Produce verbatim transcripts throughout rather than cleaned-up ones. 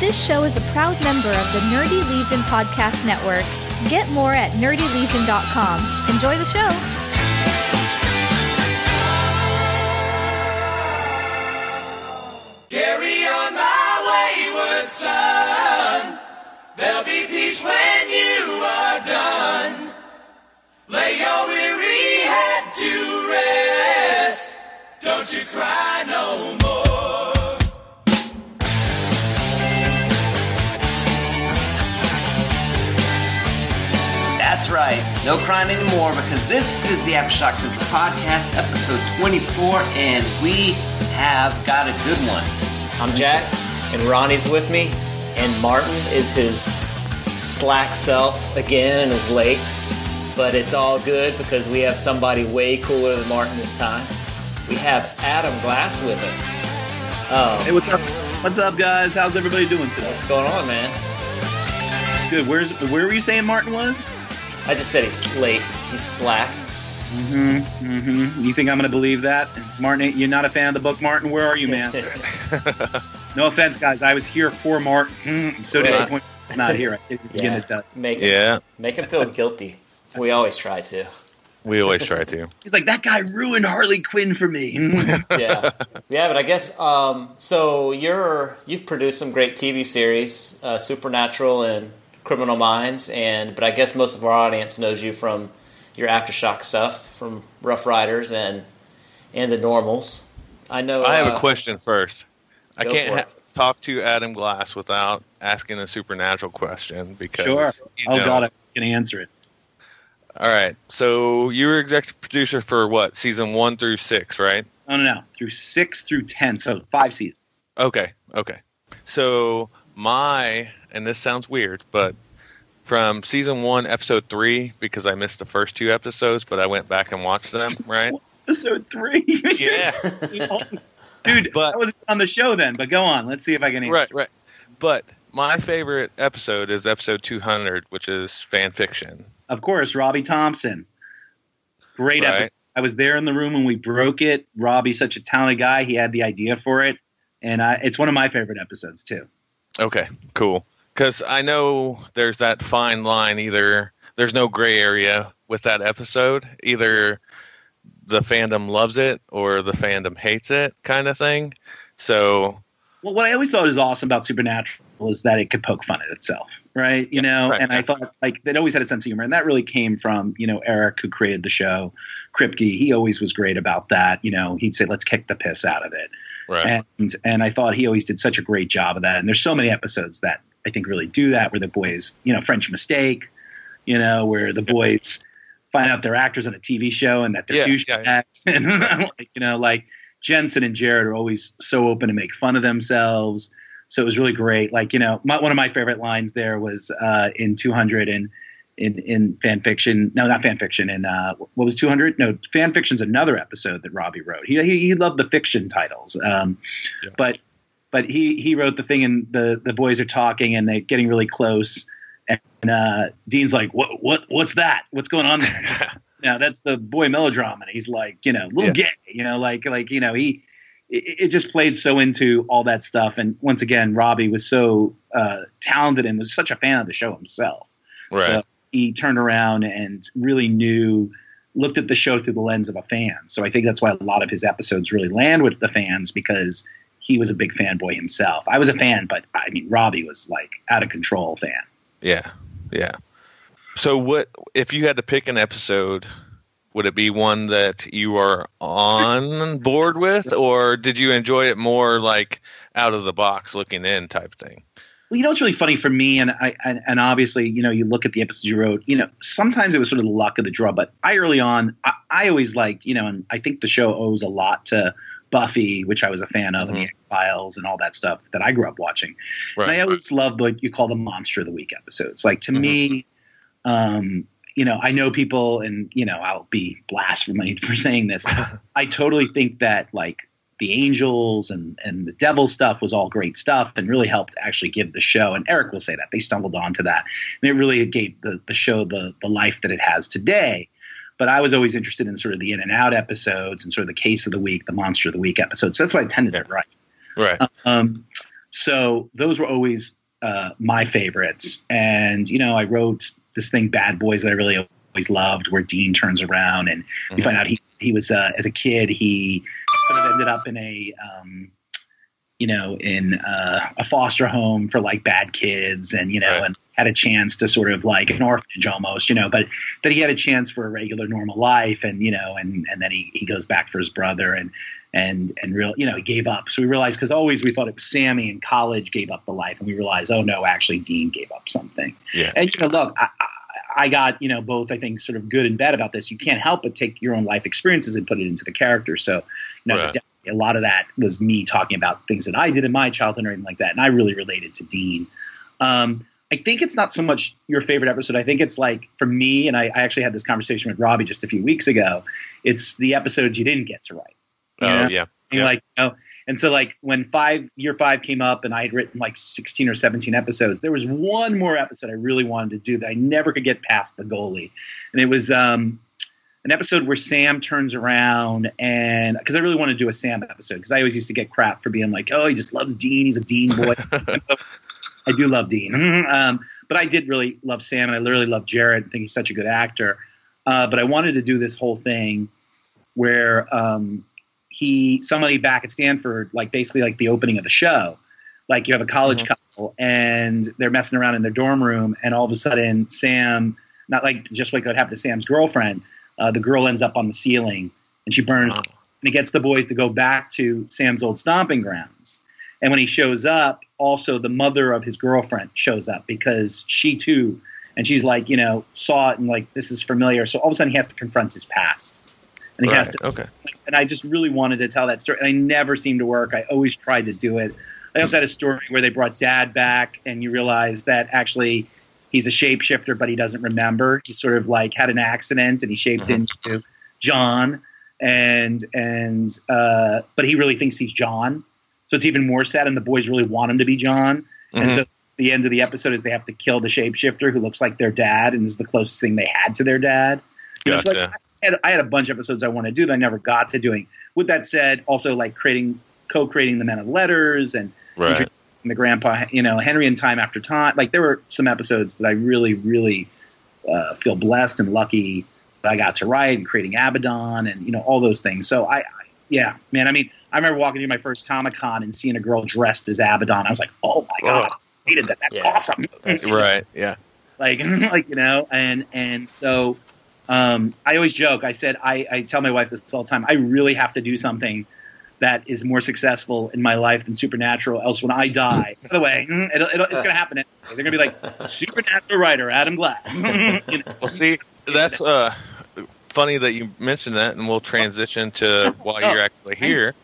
This show is a proud member of the Nerdy Legion Podcast Network. Get more at nerdy legion dot com. Enjoy the show. Carry on my wayward son. There'll be peace when you are done. Lay your weary head to rest. Don't you cry no more. That's right, no crying anymore, because this is the Aftershock Central Podcast, episode twenty-four, and we have got a good one. I'm Jack, and Ronnie's with me, and Martin is his slack self again and is late, but it's all good because we have somebody way cooler than Martin this time. We have Adam Glass with us. Um, hey, what's up? What's up, guys? How's everybody doing today? What's going on, man? Good. Where's where were you saying Martin was? I just said he's late. He's slack. Mm-hmm. Mm-hmm. You think I'm going to believe that? Martin, you're not a fan of the book, Martin? Where are you, man? No offense, guys. I was here for Martin. I'm so right. disappointed he's not here. I yeah. Make, yeah. Him, make him feel guilty. We always try to. We always try to. He's like, that guy ruined Harley Quinn for me. yeah. Yeah, but I guess, um, so you're, you've produced some great T V series, uh, Supernatural and Criminal Minds, and but I guess most of our audience knows you from your Aftershock stuff, from Rough Riders and and The Normals. I know. I have uh, a question first. I can't ha- talk to Adam Glass without asking a Supernatural question because sure. You know, oh God, I can answer it. All right. So you were executive producer for what, season one through six, right? No, no, no, through six through ten, so five seasons. Okay, okay. So my. And this sounds weird, but from season one, episode three, because I missed the first two episodes, but I went back and watched them, right? Episode three? Yeah. Dude, but, I wasn't on the show then, but go on. Let's see if I can answer. Right, right. But my favorite episode is episode two hundred, which is fan fiction. Of course, Robbie Thompson. Great right? episode. I was there in the room when we broke it. Robbie's such a talented guy. He had the idea for it. And I, it's one of my favorite episodes, too. Okay, cool. Because I know there's that fine line. Either there's no gray area with that episode. Either the fandom loves it or the fandom hates it, kind of thing. So, well, what I always thought was awesome about Supernatural is that it could poke fun at itself, right? You yeah, know, right, and right. I thought like it always had a sense of humor, and that really came from you know Eric, who created the show, Kripke. He always was great about that. You know, he'd say, "Let's kick the piss out of it." Right. And and I thought he always did such a great job of that. And there's so many episodes that I think really do that, where the boys, you know, French Mistake, you know, where the boys find out they're actors on a T V show and that they're douchebags. Yeah, yeah. And I'm like, you know, like Jensen and Jared are always so open to make fun of themselves. So it was really great. Like, you know, my, one of my favorite lines there was uh, in two hundred and in, in fan fiction. No, not fan fiction. And uh, what was two hundred? No, fan fiction's another episode that Robbie wrote. He he, he loved the fiction titles. Um, yeah. But but he, he wrote the thing and the, the boys are talking and they're getting really close. And uh, Dean's like, what what what's that? What's going on there? Now, that's the boy melodrama. And he's like, you know, a little yeah. gay. You know, like, like you know, he it, it just played so into all that stuff. And once again, Robbie was so uh, talented and was such a fan of the show himself. Right. So, he turned around and really knew, looked at the show through the lens of a fan. So I think that's why a lot of his episodes really land with the fans, because he was a big fanboy himself. I was a fan, but I mean, Robbie was like out of control fan. Yeah. Yeah. So what, if you had to pick an episode, would it be one that you are on board with, or did you enjoy it more like out of the box looking in type thing? Well, you know, it's really funny for me, and I and, and obviously, you know, you look at the episodes you wrote, you know, sometimes it was sort of the luck of the draw, but I early on, I, I always liked, you know, and I think the show owes a lot to Buffy, which I was a fan of, mm-hmm. and the X-Files and all that stuff that I grew up watching. Right. And I always loved what you call the Monster of the Week episodes. Like, to mm-hmm. me, um, you know, I know people, and, you know, I'll be blasphemed for saying this. I totally think that, like, the angels and, and the devil stuff was all great stuff and really helped actually give the show. And Eric will say that they stumbled onto that. And it really gave the, the show the, the life that it has today. But I was always interested in sort of the in and out episodes and sort of the case of the week, the monster of the week episodes. So that's what I tended to write. Right. Um, So those were always uh, my favorites. And, you know, I wrote this thing, Bad Boys, that I really always loved, where Dean turns around and mm-hmm. we find out he, he was, uh, as a kid, he sort of ended up in a, um, you know, in uh, a foster home for like bad kids and, you know, right. and had a chance to sort of like an orphanage almost, you know, but that he had a chance for a regular normal life and, you know, and, and then he, he goes back for his brother and, and, and real, you know, he gave up. So we realized, cause always we thought it was Sammy in college gave up the life, and we realized, oh no, actually Dean gave up something. Yeah. And, you know, look, I, I, I got, you know, both, I think, sort of good and bad about this. You can't help but take your own life experiences and put it into the character. So, you know, right. definitely a lot of that was me talking about things that I did in my childhood or anything like that. And I really related to Dean. Um, I think it's not so much your favorite episode. I think it's like, for me, and I, I actually had this conversation with Robbie just a few weeks ago, it's the episodes you didn't get to write. Oh, know? yeah. And yeah. Like, you know, and so like when five year five came up and I had written like sixteen or seventeen episodes, there was one more episode I really wanted to do that I never could get past the goalie. And it was um, an episode where Sam turns around, and because I really wanted to do a Sam episode, because I always used to get crap for being like, oh, he just loves Dean. He's a Dean boy. I do love Dean. Um, but I did really love Sam, and I literally love Jared. I think he's such a good actor. Uh, but I wanted to do this whole thing where um, – He, somebody back at Stanford, like basically like the opening of the show, like you have a college mm-hmm. couple and they're messing around in their dorm room. And all of a sudden, Sam, not like just like what happened to Sam's girlfriend, uh, the girl ends up on the ceiling and she burns. Wow. And it gets the boys to go back to Sam's old stomping grounds. And when he shows up, also the mother of his girlfriend shows up, because she too, and she's like, you know, saw it and like, this is familiar. So all of a sudden he has to confront his past. And he right, has to, okay. And I just really wanted to tell that story. And I never seemed to work. I always tried to do it. I also had a story where they brought Dad back, and you realize that actually he's a shapeshifter, but he doesn't remember. He sort of like had an accident, and he shaped mm-hmm. into John, and and uh, but he really thinks he's John. So it's even more sad, and the boys really want him to be John. Mm-hmm. And so the end of the episode is they have to kill the shapeshifter, who looks like their dad, and is the closest thing they had to their dad. Gotcha. You know, it's like, I had a bunch of episodes I want to do that I never got to doing. With that said, also like creating, co-creating the Men of Letters and right. the Grandpa, you know, Henry and Time After Time. Like there were some episodes that I really, really uh, feel blessed and lucky that I got to write, and creating Abaddon and, you know, all those things. So I, I yeah, man, I mean, I remember walking to my first Comic-Con and seeing a girl dressed as Abaddon. I was like, oh my God, oh. I hated that. That's yeah. awesome. Right. Yeah. Like, like, you know, and, and so, Um, I always joke. I said, I, I tell my wife this all the time. I really have to do something that is more successful in my life than Supernatural. Else, when I die, by the way, it'll, it'll, it's going to happen. Anyway. They're going to be like, Supernatural writer Adam Glass. You know? Well, see, that's uh, funny that you mentioned that, and we'll transition to why you're actually here.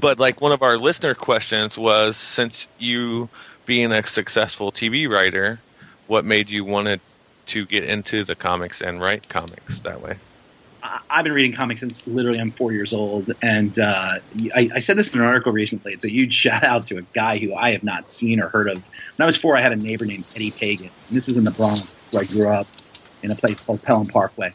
But like one of our listener questions was, since you being a successful T V writer, what made you want to to get into the comics and write comics that way? I've been reading comics since literally I'm four years old. And uh, I, I said this in an article recently. It's a huge shout out to a guy who I have not seen or heard of. When I was four, I had a neighbor named Eddie Pagan. And this is in the Bronx, where I grew up, in a place called Pelham Parkway.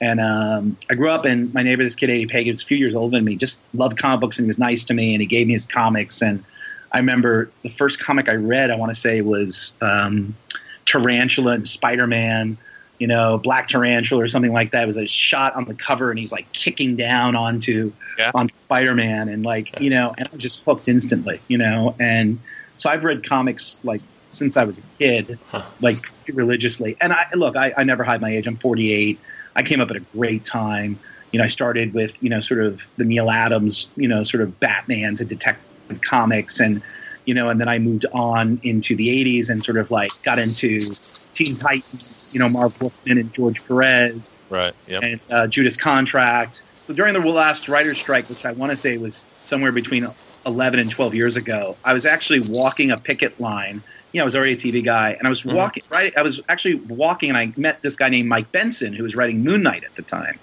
And um, I grew up, and my neighbor, this kid, Eddie Pagan, was a few years older than me, just loved comic books and he was nice to me. And he gave me his comics. And I remember the first comic I read, I want to say, was um, – Tarantula and Spider-Man, you know, Black Tarantula or something like that. It was a shot on the cover and he's like kicking down onto yeah. on Spider-Man and like, yeah. you know, and I'm just hooked instantly, you know. And so I've read comics like since I was a kid, huh. like religiously. And I look, I, I never hide my age. I'm forty-eight. I came up at a great time. You know, I started with, you know, sort of the Neil Adams, you know, sort of Batman's and detective comics, and you know, and then I moved on into the eighties and sort of like got into Teen Titans, you know, Marv Wolfman and George Perez. Right. Yep. And uh, Judas Contract. So during the last writer's strike, which I want to say was somewhere between eleven and twelve years ago, I was actually walking a picket line. You know, I was already a T V guy, and I was walking, mm-hmm. right? I was actually walking, and I met this guy named Mike Benson, who was writing Moon Knight at the time.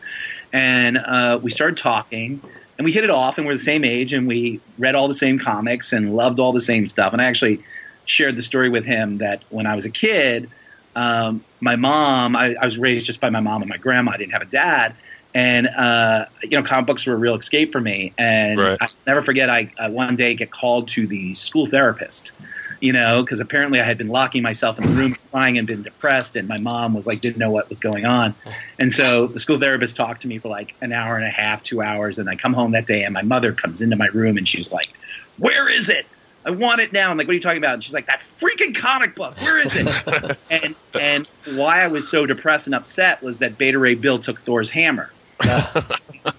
And uh, we started talking. And we hit it off, and we're the same age, and we read all the same comics and loved all the same stuff. And I actually shared the story with him that when I was a kid, um, my mom – I was raised just by my mom and my grandma. I didn't have a dad. And, uh, you know, comic books were a real escape for me. And right. I'll never forget, I, I one day get called to the school therapist, you know, because apparently I had been locking myself in the room crying and been depressed. And my mom was like, didn't know what was going on. And so the school therapist talked to me for like an hour and a half, two hours. And I come home that day and my mother comes into my room and she's like, where is it? I want it now. I'm like, what are you talking about? And she's like, that freaking comic book. Where is it? and and why I was so depressed and upset was that Beta Ray Bill took Thor's hammer. Uh,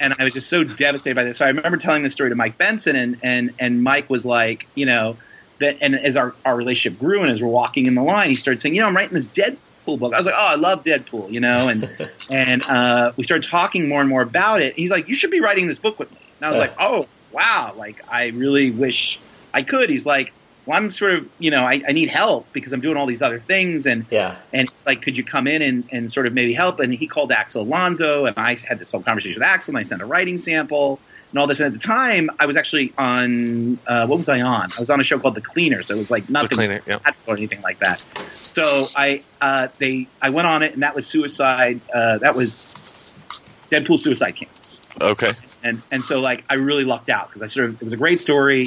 and I was just so devastated by this. So I remember telling this story to Mike Benson, and and, and Mike was like, you know, that. And as our, our relationship grew and as we're walking in the line, he started saying, you know, I'm writing this Deadpool book. I was like, oh, I love Deadpool, you know. And and uh, we started talking more and more about it. And he's like, you should be writing this book with me. And I was yeah. like, oh, wow. Like, I really wish – I could. He's like, well, I'm sort of, you know, I, I need help because I'm doing all these other things. And, yeah. and like, could you come in and, and sort of maybe help? And he called Axel Alonso, and I had this whole conversation with Axel, and I sent a writing sample and all this. And at the time, I was actually on, uh, what was I on? I was on a show called The Cleaner. So it was like nothing Cleaner, yeah. or anything like that. So I, uh, they, I went on it, and that was Suicide. Uh, that was Deadpool Suicide Kings. Okay. And, and so like, I really lucked out because I sort of, it was a great story.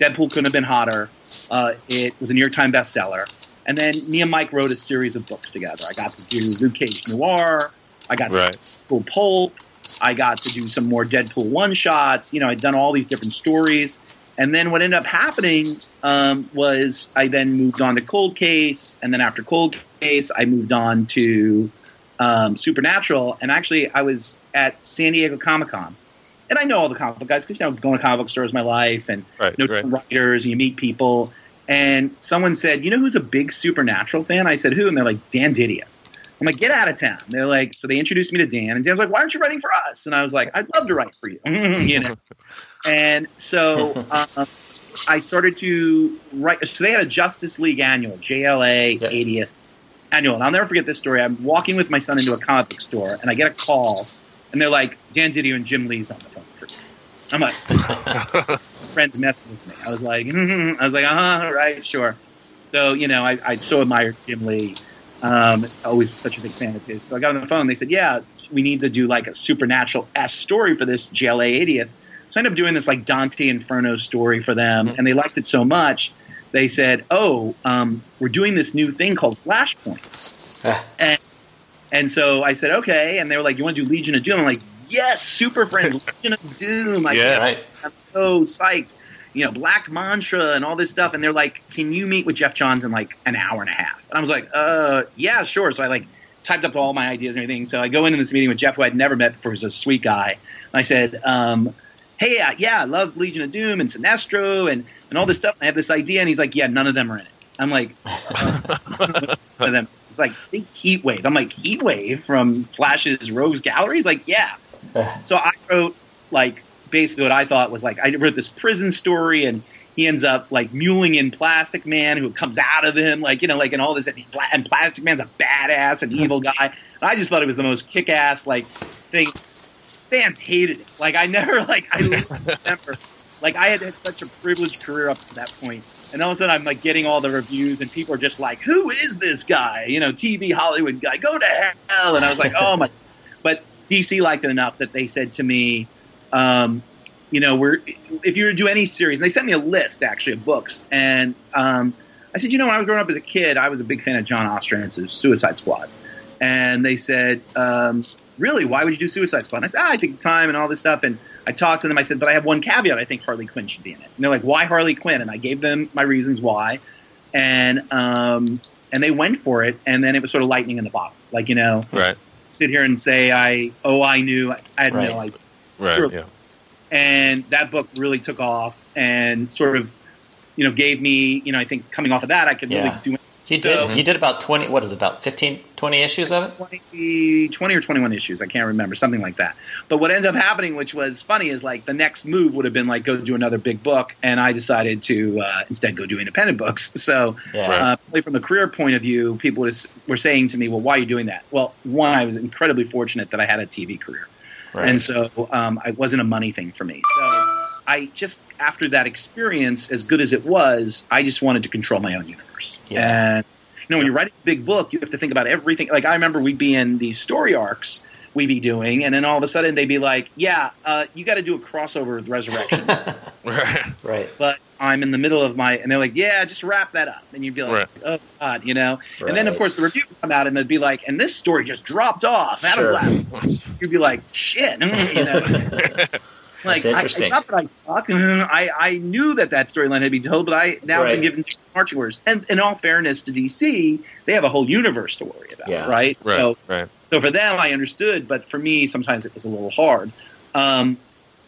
Deadpool couldn't have been hotter. Uh, it was a New York Times bestseller. And then me and Mike wrote a series of books together. I got to do Luke Cage Noir. I got right. to do Deadpool Pulp. I got to do some more Deadpool one-shots. You know, I'd done all these different stories. And then what ended up happening um, was I then moved on to Cold Case. And then after Cold Case, I moved on to um, Supernatural. And actually, I was at San Diego Comic-Con. And I know all the comic book guys because, you know, going to comic book stores my life and right, know right. writers and you meet people. And someone said, you know who's a big Supernatural fan? I said, who? And they're like, Dan DiDio. I'm like, get out of town. And they're like, so they introduced me to Dan. And Dan's like, why aren't you writing for us? And I was like, I'd love to write for you. you know. And so um, I started to write. So they had a Justice League annual, J L A yeah. eightieth annual. And I'll never forget this story. I'm walking with my son into a comic book store and I get a call. And they're like, Dan DiDio and Jim Lee's on the phone for you. I'm like, friends messing with me. I was like, mm-hmm. I was like, uh-huh, right, sure. So, you know, I, I so admired Jim Lee. Um, always such a big fan of his. So I got on the phone. And they said, yeah, we need to do like a Supernatural-esque story for this J L A eightieth. So I ended up doing this like Dante Inferno story for them. Mm-hmm. And they liked it so much, they said, oh, um, we're doing this new thing called Flashpoint. and And so I said, okay. And they were like, you want to do Legion of Doom? I'm like, yes, Super Friends, Legion of Doom. I yeah, right. I'm so psyched. You know, Black Mantra and all this stuff. And they're like, can you meet with Jeff Johns in like an hour and a half? And I was like, uh, yeah, sure. So I like typed up all my ideas and everything. So I go into this meeting with Jeff, who I'd never met before. He's a sweet guy. And I said, um, hey, yeah, yeah, I love Legion of Doom and Sinestro and, and all this stuff. And I have this idea. And he's like, yeah, none of them are in it. I'm like, uh, none of them. It's like, think Heat Wave. I'm like, Heat Wave from Flash's Rogues Gallery? He's like, yeah. So I wrote, like, basically what I thought was, like, I wrote this prison story, and he ends up, like, muling in Plastic Man, who comes out of him, like, you know, like, and all this. And Plastic Man's a badass and evil guy. And I just thought it was the most kick-ass, like, thing. Fans hated it. Like, I never, like, I never. Like, I had had such a privileged career up to that point. And all of a sudden, I'm, like, getting all the reviews, and people are just like, who is this guy? You know, T V Hollywood guy. Go to hell. And I was like, oh, my. But D C liked it enough that they said to me, um, you know, we're if you were to do any series. And they sent me a list, actually, of books. And um, I said, you know, when I was growing up as a kid, I was a big fan of John Ostrowitz's Suicide Squad. And they said, um, really, why would you do Suicide Squad? And I said, ah, I take the time and all this stuff. And I talked to them. I said, but I have one caveat. I think Harley Quinn should be in it. And they're like, why Harley Quinn? And I gave them my reasons why. And um, and they went for it. And then it was sort of lightning in the bottle. Like, you know, right. sit here and say, I oh, I knew. I had right. no idea. Right, sure. yeah. And that book really took off and sort of, you know, gave me, you know, I think coming off of that, I could yeah. really do it. You did, so, you did about twenty, what is it, about fifteen, twenty issues of it? twenty, twenty or twenty-one issues, I can't remember, something like that. But what ended up happening, which was funny, is like the next move would have been like go do another big book, and I decided to uh, instead go do independent books. So yeah. uh, probably from a career point of view, people was, were saying to me, well, why are you doing that? Well, one, I was incredibly fortunate that I had a T V career. Right. And so um, it wasn't a money thing for me. So I just, after that experience, as good as it was, I just wanted to control my own universe. Yeah. And, you know, when you write a big book, you have to think about everything. Like, I remember we'd be in these story arcs we be doing, and then all of a sudden they'd be like, yeah, uh, you got to do a crossover with Resurrection. Right. But I'm in the middle of my, and they're like, yeah, just wrap that up. And you'd be like, right. oh, God, you know. Right. And then, of course, the review would come out, and they'd be like, and this story just dropped off. Adam Glass. You'd be like, shit. You know? Like, that's interesting. I, I, not that I, talk, I, I knew that that storyline had been told, but I now right. been given marching orders. And in all fairness to D C, they have a whole universe to worry about, yeah. right? Right, so, right. So for them, I understood, but for me, sometimes it was a little hard. Um,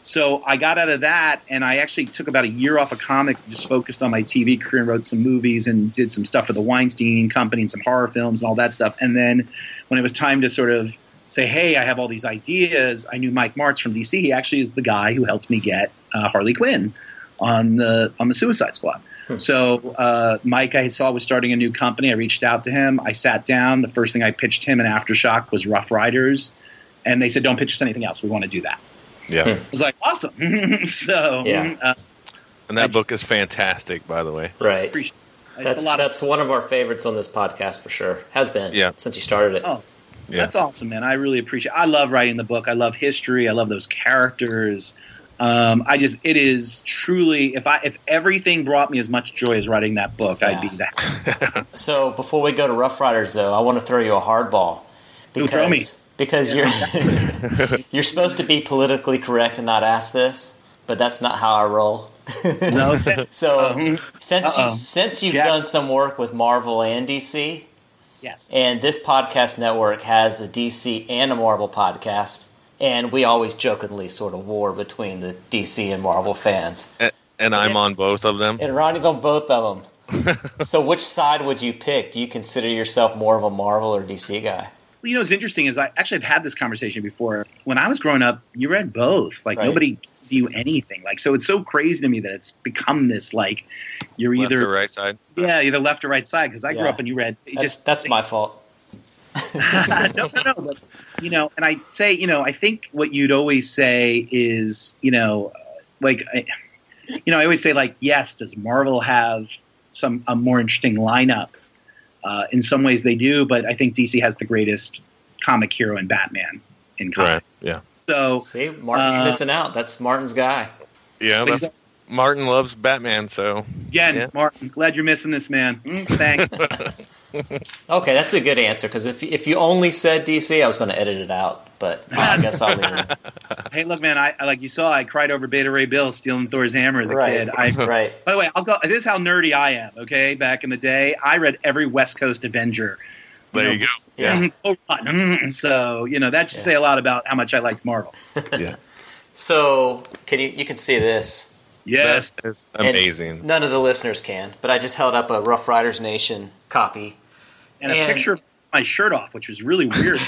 so I got out of that, and I actually took about a year off of comics and just focused on my T V career and wrote some movies and did some stuff for the Weinstein Company and some horror films and all that stuff. And then when it was time to sort of say, hey, I have all these ideas, I knew Mike Marts from D C. He actually is the guy who helped me get uh, Harley Quinn on the on the Suicide Squad. Hmm. So uh, Mike, I saw, was starting a new company. I reached out to him. I sat down. The first thing I pitched him in Aftershock was Rough Riders. And they said, don't pitch us anything else. We want to do that. Yeah. Hmm. I was like, awesome. so, yeah. uh, And that I, book is fantastic, by the way. Right. That's, it's a lot that's of, one of our favorites on this podcast for sure. Has been yeah. since you started it. Oh. Yeah. That's awesome, man. I really appreciate it. I love writing the book. I love history. I love those characters. Um, I just, it is truly, if I, if everything brought me as much joy as writing that book, yeah. I'd be that. So before we go to Rough Riders, though, I want to throw you a hardball. Because, throw me. Because yeah. you're, you're supposed to be politically correct and not ask this, but that's not how I roll. No. So um, since, you, since you've yeah. done some work with Marvel and D C, yes. And this podcast network has a D C and a Marvel podcast, and we always jokingly sort of war between the D C and Marvel fans. And, and I'm and, on both of them. And Ronnie's on both of them. So which side would you pick? Do you consider yourself more of a Marvel or D C guy? Well, you know what's interesting is I actually have had this conversation before. When I was growing up, you read both. Like right. nobody view anything like so it's so crazy to me that it's become this like you're left either or right side yeah either left or right side because I yeah. grew up and you read you that's, just that's think, my fault no no no but, you know and I say you know I think what you'd always say is you know like I, you know I always say like yes does Marvel have some a more interesting lineup uh in some ways they do but I think D C has the greatest comic hero in Batman in comic. Right. yeah So, see, Martin's uh, missing out. That's Martin's guy. Yeah, that's, Martin loves Batman, so. Again, yeah. Martin, glad you're missing this, man. Mm, thanks. Okay, that's a good answer, because if, if you only said D C, I was going to edit it out, but uh, I guess I'll leave it. Hey, look, man, I, like you saw, I cried over Beta Ray Bill stealing Thor's hammer as a right, kid. I, right. By the way, I'll go, this is how nerdy I am, okay, back in the day. I read every West Coast Avenger. There you go. Yeah. Mm-hmm. So, you know, that should yeah. say a lot about how much I liked Marvel. Yeah. So, can you you can see this. Yes. That is amazing. And none of the listeners can, but I just held up a Rough Riders Nation copy. And, and a picture of my shirt off, which was really weird.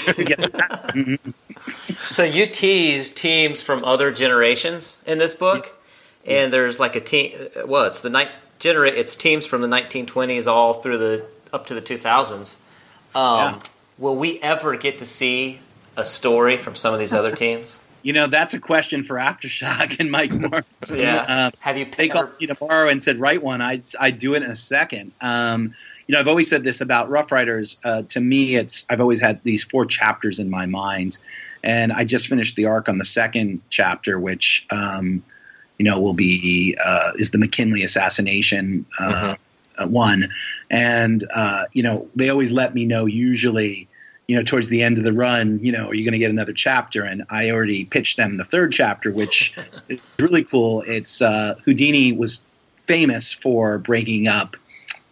So you tease teams from other generations in this book. Yes. And there's like a team, well, it's the night generate. It's teams from the nineteen twenties all through the up to the two thousands. Um, yeah. Will we ever get to see a story from some of these other teams? You know, that's a question for Aftershock and Mike Marts. yeah. Um, Have you? They ever... called me tomorrow and said, "Write one." I'd I'd do it in a second. Um, you know, I've always said this about Rough Riders. Uh, to me, it's I've always had these four chapters in my mind, and I just finished the arc on the second chapter, which um, you know will be uh, is the McKinley assassination. Uh, mm-hmm. One and uh, you know they always let me know usually you know towards the end of the run you know are you going to get another chapter and I already pitched them the third chapter which is really cool. It's uh, Houdini was famous for breaking up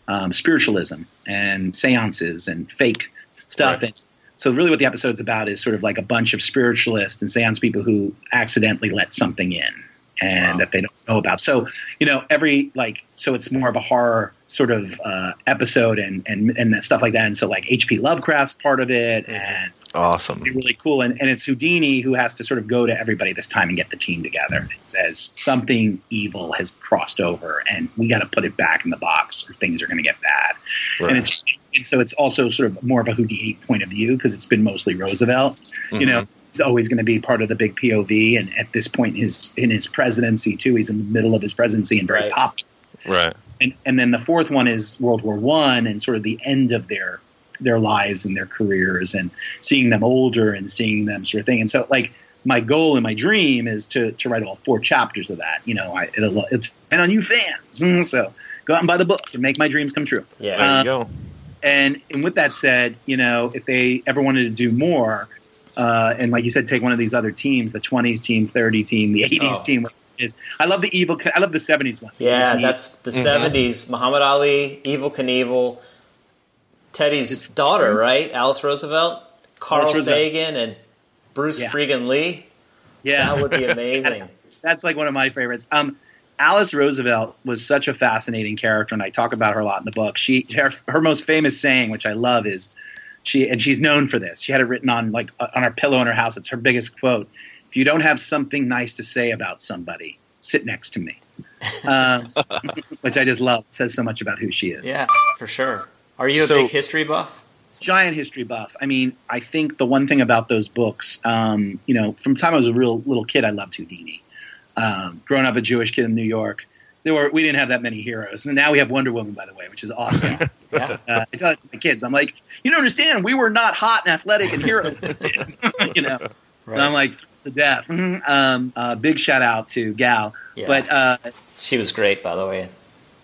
um, spiritualism and seances and fake stuff right. and so really what the episode's about is sort of like a bunch of spiritualists and seance people who accidentally let something in. And wow. that they don't know about. So, you know, every like, so it's more of a horror sort of uh, episode and, and and stuff like that. And so, like H P Lovecraft's part of it, and awesome, it's really cool. And and it's Houdini who has to sort of go to everybody this time and get the team together. And it says something evil has crossed over, and we got to put it back in the box, or things are going to get bad. Right. And it's and so it's also sort of more of a Houdini point of view because it's been mostly Roosevelt, mm-hmm. you know. Always going to be part of the big P O V, and at this point, his in his presidency too, he's in the middle of his presidency and very right. popular. Right. And and then the fourth one is World War One and sort of the end of their their lives and their careers, and seeing them older and seeing them sort of thing. And so, like, my goal and my dream is to to write all four chapters of that. You know, I, it'll, it's and on you fans. So go out and buy the book and make my dreams come true. Yeah, there um, you go. And and with that said, you know, if they ever wanted to do more, uh, and like you said, take one of these other teams, the twenties team, thirty team, the eighties oh. team. Is I love the evil. I love the seventies one. Yeah, the that's the seventies. Mm-hmm. Muhammad Ali, Evil Knievel, Teddy's it's, daughter, right? Alice Roosevelt, Carl Alice Sagan, Roosevelt. and Bruce yeah. Freegan Lee. Yeah, that would be amazing. That's like one of my favorites. Um, Alice Roosevelt was such a fascinating character, and I talk about her a lot in the book. She her, her most famous saying, which I love, is she and she's known for this. She had it written on like on her pillow in her house. It's her biggest quote. If you don't have something nice to say about somebody, sit next to me, um, which I just love. It says so much about who she is. Yeah, for sure. Are you a so, big history buff? Giant history buff. I mean, I think the one thing about those books, um, you know, from the time I was a real little kid, I loved Houdini. Um, growing up a Jewish kid in New York, there were we didn't have that many heroes. And now we have Wonder Woman, by the way, which is awesome. Yeah. Uh, I tell it to my kids, I'm like, you don't understand. We were not hot and athletic and heroes. You know, right. So I'm like to death. Mm-hmm. Um, uh, big shout out to Gal. Yeah. But uh, she was great, by the way.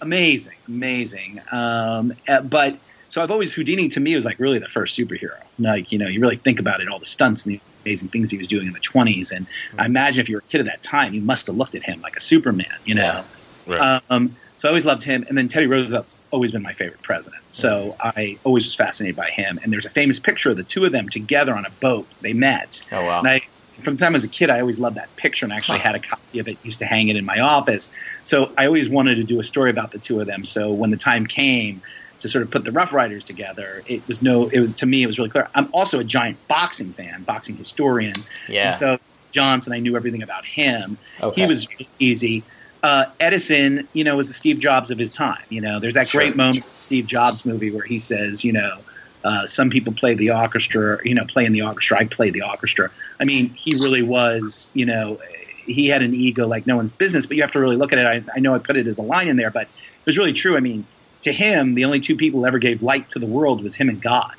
Amazing, amazing. Um, uh, but so I've always Houdini to me was like really the first superhero. Like, you know, you really think about it, all the stunts and the amazing things he was doing in the twenties. And mm-hmm. I imagine if you were a kid at that time, you must have looked at him like a Superman, you know. Yeah. Right. Um, so I always loved him. And then Teddy Roosevelt's always been my favorite president. So mm-hmm. I always was fascinated by him. And there's a famous picture of the two of them together on a boat. They met. Oh, wow. And I, from the time I was a kid, I always loved that picture, and I actually huh. had a copy of it, used to hang it in my office. So I always wanted to do a story about the two of them. So when the time came to sort of put the Rough Riders together, it was no, it was to me, it was really clear. I'm also a giant boxing fan, boxing historian. Yeah. And so Johnson, I knew everything about him. Okay. He was really easy. Uh, Edison, you know, was the Steve Jobs of his time. You know, there's that sure. great moment in the Steve Jobs movie where he says, you know, Uh, some people play the orchestra, you know, play in the orchestra. I play the orchestra. I mean, he really was, you know, he had an ego like no one's business, but you have to really look at it. I, I know I put it as a line in there, but it was really true. I mean, to him, the only two people who ever gave light to the world was him and God,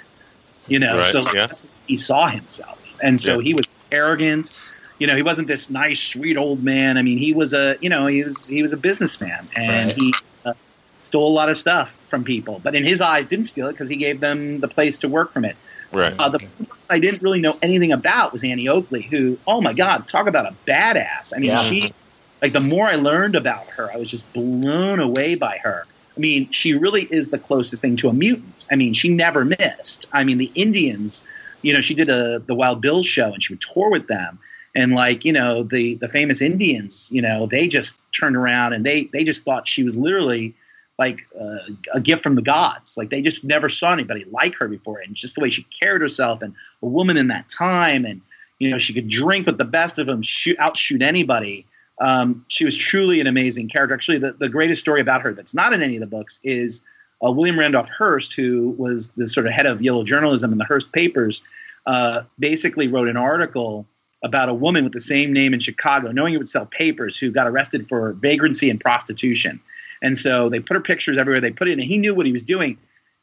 you know, right, so like, yeah. that's, he saw himself. And so yeah. he was arrogant. You know, he wasn't this nice, sweet old man. I mean, he was a, you know, he was, he was a businessman, and right. he uh, stole a lot of stuff from people, but in his eyes didn't steal it because he gave them the place to work from it. Right. Uh, the person I didn't really know anything about was Annie Oakley, who, oh my God, talk about a badass. I mean, yeah. she, like the more I learned about her, I was just blown away by her. I mean, she really is the closest thing to a mutant. I mean, she never missed. I mean, the Indians, you know, she did a, the Wild Bill show and she would tour with them. And like, you know, the, the famous Indians, you know, they just turned around and they, they just thought she was literally like uh, a gift from the gods. Like they just never saw anybody like her before. And just the way she carried herself, and a woman in that time, and, you know, she could drink with the best of them, shoot, outshoot anybody. Um, she was truly an amazing character. Actually, the, the greatest story about her that's not in any of the books is uh, William Randolph Hearst, who was the sort of head of yellow journalism in the Hearst Papers, uh, basically wrote an article about a woman with the same name in Chicago, knowing it would sell papers, who got arrested for vagrancy and prostitution. And so they put her pictures everywhere. They put it in, and he knew what he was doing.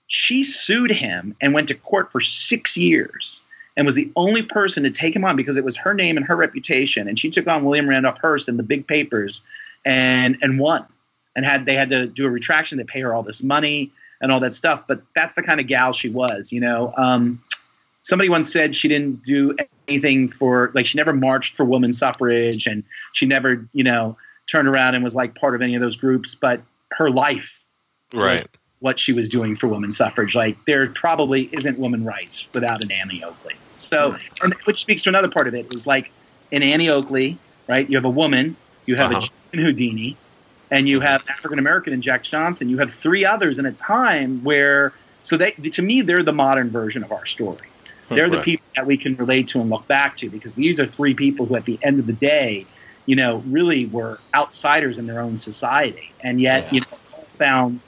She sued him and went to court for six years and was the only person to take him on because it was her name and her reputation. And she took on William Randolph Hearst and the big papers and and won. And had they had to do a retraction. They pay her all this money and all that stuff. But that's the kind of gal she was, you know. Um, somebody once said she didn't do anything for – like she never marched for women's suffrage, and she never, you know – turned around and was like part of any of those groups, but her life, right? What she was doing for women's suffrage. Like there probably isn't women's rights without an Annie Oakley. So, and, which speaks to another part of it, is like in Annie Oakley, right? You have a woman, you have uh-huh. a Jew in Houdini, and you have African American in Jack Johnson. You have three others in a time where, so they, to me, they're the modern version of our story. They're right. the people that we can relate to and look back to, because these are three people who at the end of the day, you know, really were outsiders in their own society, and yet, yeah. you know, found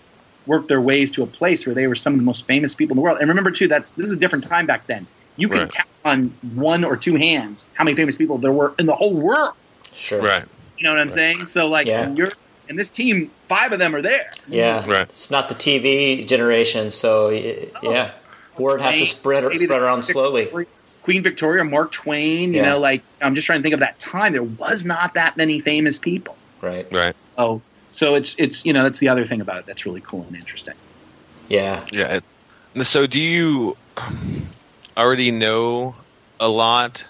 worked their ways to a place where they were some of the most famous people in the world. And remember, too, that's this is a different time back then. You could right. count on one or two hands how many famous people there were in the whole world. Sure, right? You know what I'm right. saying? So, like, yeah. and you're and this team, five of them are there. Yeah, right. It's not the T V generation, so it, oh. yeah. Word has to spread or spread around slowly. Queen Victoria, Mark Twain, you yeah. know, like, I'm just trying to think of that time. There was not that many famous people. Right. Right. So, so it's, it's, you know, that's the other thing about it that's really cool and interesting. Yeah. Yeah. So do you already know a lot,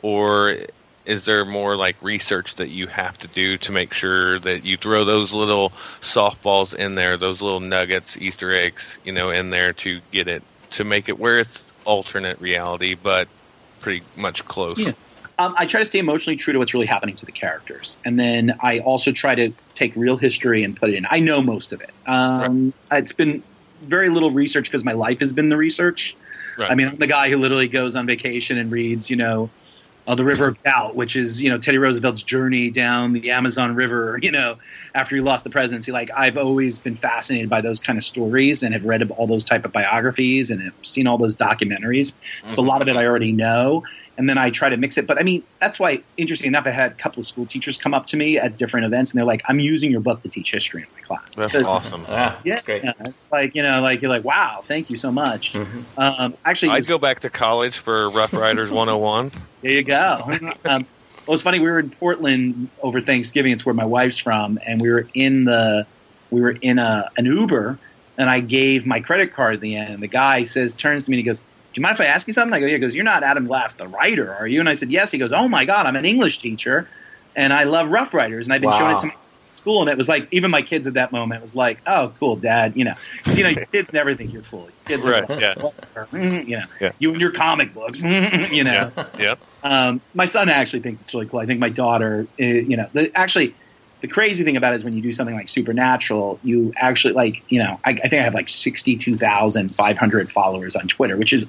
or is there more like research that you have to do to make sure that you throw those little softballs in there, those little nuggets, Easter eggs, you know, in there to get it, to make it where it's alternate reality, but pretty much close? Yeah. Um, I try to stay emotionally true to what's really happening to the characters. And then I also try to take real history and put it in. I know most of it. Um, right. It's been very little research because my life has been the research. Right. I mean, I'm the guy who literally goes on vacation and reads, you know, uh, The River of Doubt, which is, you know, Teddy Roosevelt's journey down the Amazon River, you know, after he lost the presidency. Like, I've always been fascinated by those kind of stories and have read all those type of biographies and have seen all those documentaries. Mm-hmm. So a lot of it I already know. And then I try to mix it. But, I mean, that's why, interesting enough, I had a couple of school teachers come up to me at different events, and they're like, I'm using your book to teach history in my class. That's so, awesome. Yeah, yeah, that's great. Like, you know, like, you're like, wow, thank you so much. Mm-hmm. Um, actually, I'd go back to college for Rough Riders one oh one. There you go. um, it was funny. We were in Portland over Thanksgiving. It's where my wife's from. And we were in the we were in a, an Uber, and I gave my credit card at the end. And the guy says, turns to me, and he goes, do you mind if I ask you something? I go, yeah. He goes, you're not Adam Glass, the writer, are you? And I said, yes. He goes, oh, my God, I'm an English teacher, and I love Rough Riders, and I've been wow. showing it to my school, and it was like, even my kids at that moment was like, oh, cool, Dad, you know. Because, you know, your kids never think you're cool. Your kids right, are like, yeah. you know, yeah. you and your comic books, you know. Yeah. Yeah. Um, my son actually thinks it's really cool. I think my daughter, uh, you know, the, actually – the crazy thing about it is when you do something like Supernatural, you actually like, you know, I, I think I have like sixty-two thousand five hundred followers on Twitter, which is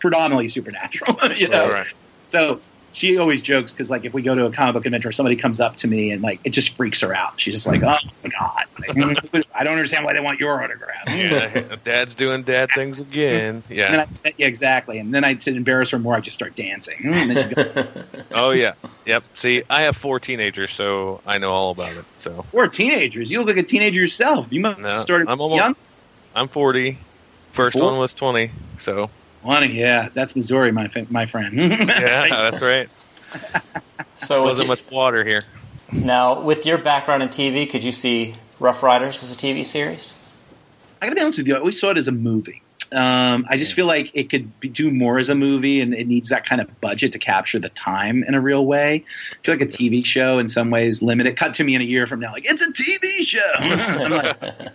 predominantly Supernatural, you know? Right, right. So she always jokes because like if we go to a comic book convention or somebody comes up to me and like it just freaks her out. She's just like, oh, my God. Like, I don't understand why they want your autograph. Yeah, Dad's doing dad things again. Yeah. And I, yeah, exactly. And then I, to embarrass her more, I just start dancing. And then she goes, oh, yeah. Yep. See, I have four teenagers, so I know all about it. So four teenagers? You look like a teenager yourself. You must no, have started I'm almost, young. I'm forty. First Four? one was twenty, so. twenty, yeah. That's Missouri, my my friend. Yeah, that's right. So wasn't you, much water here. Now, with your background in T V, could you see Rough Riders as a T V series? I gotta be honest with you. I always saw it as a movie. Um, I just feel like it could be, do more as a movie, and it needs that kind of budget to capture the time in a real way. I feel like a T V show in some ways limit it. Cut to me in a year from now, like, it's a T V show. I'm like, right.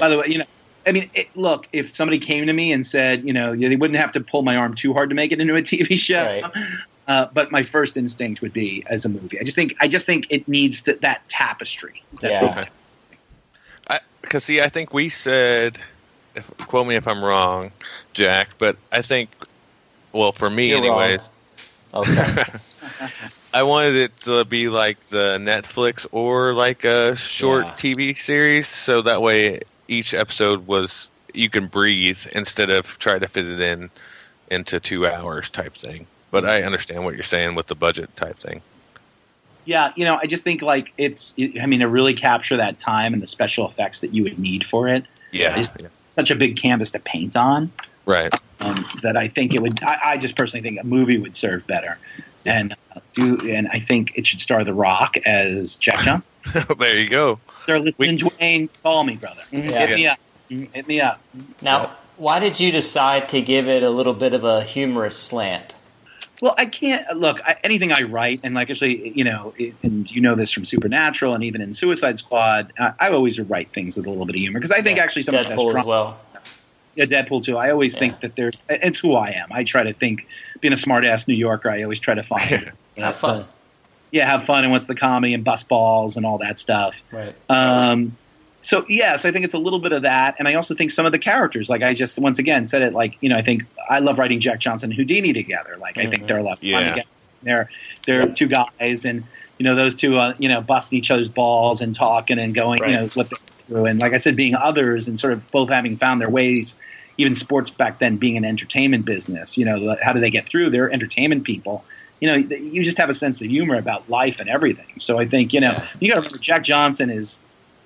By the way, you know, I mean, it, look, if somebody came to me and said, you know, they wouldn't have to pull my arm too hard to make it into a T V show. Right. Uh, but my first instinct would be as a movie. I just think I just think it needs to, that tapestry. That yeah. Okay. Because, see, I think we said – If, quote me if I'm wrong, Jack, but I think, well, for me, You're anyways, okay. I wanted it to be like the Netflix or like a short yeah. T V series, so that way each episode was you can breathe instead of try to fit it in into two hours type thing. But I understand what you're saying with the budget type thing. Yeah, you know, I just think like it's, I mean, to really capture that time and the special effects that you would need for it. Yeah. Is, yeah. such a big canvas to paint on, right? Um, that I think it would. I, I just personally think a movie would serve better, yeah. and uh, do. And I think it should star The Rock as Jack Johnson. There you go. Sir Listen Dwayne, call me, brother. Yeah. Hit yeah. me up. Hit me up. Now, why did you decide to give it a little bit of a humorous slant? Well, I can't look I, anything I write, and like actually, you know, it, and you know this from Supernatural, and even in Suicide Squad, I, I always write things with a little bit of humor because I think yeah, actually some of that's Deadpool as well. Yeah, Deadpool too. I always yeah. think that there's. It's who I am. I try to think. Being a smart-ass New Yorker, I always try to find. have but, fun. Uh, yeah, have fun, and what's the comedy and bust balls and all that stuff. Right. Um. So yeah, so I think it's a little bit of that, and I also think some of the characters, like I just once again said it, like you know, I think I love writing Jack Johnson and Houdini together. Like mm-hmm. I think they're a lot of fun yeah. together. They're they're two guys, and you know those two, uh, you know, busting each other's balls and talking and going, right. you know, flipping through. And like I said, being others and sort of both having found their ways. Even sports back then, being an entertainment business, you know, how do they get through? They're entertainment people. You know, you just have a sense of humor about life and everything. So I think you know yeah. you got to remember Jack Johnson is.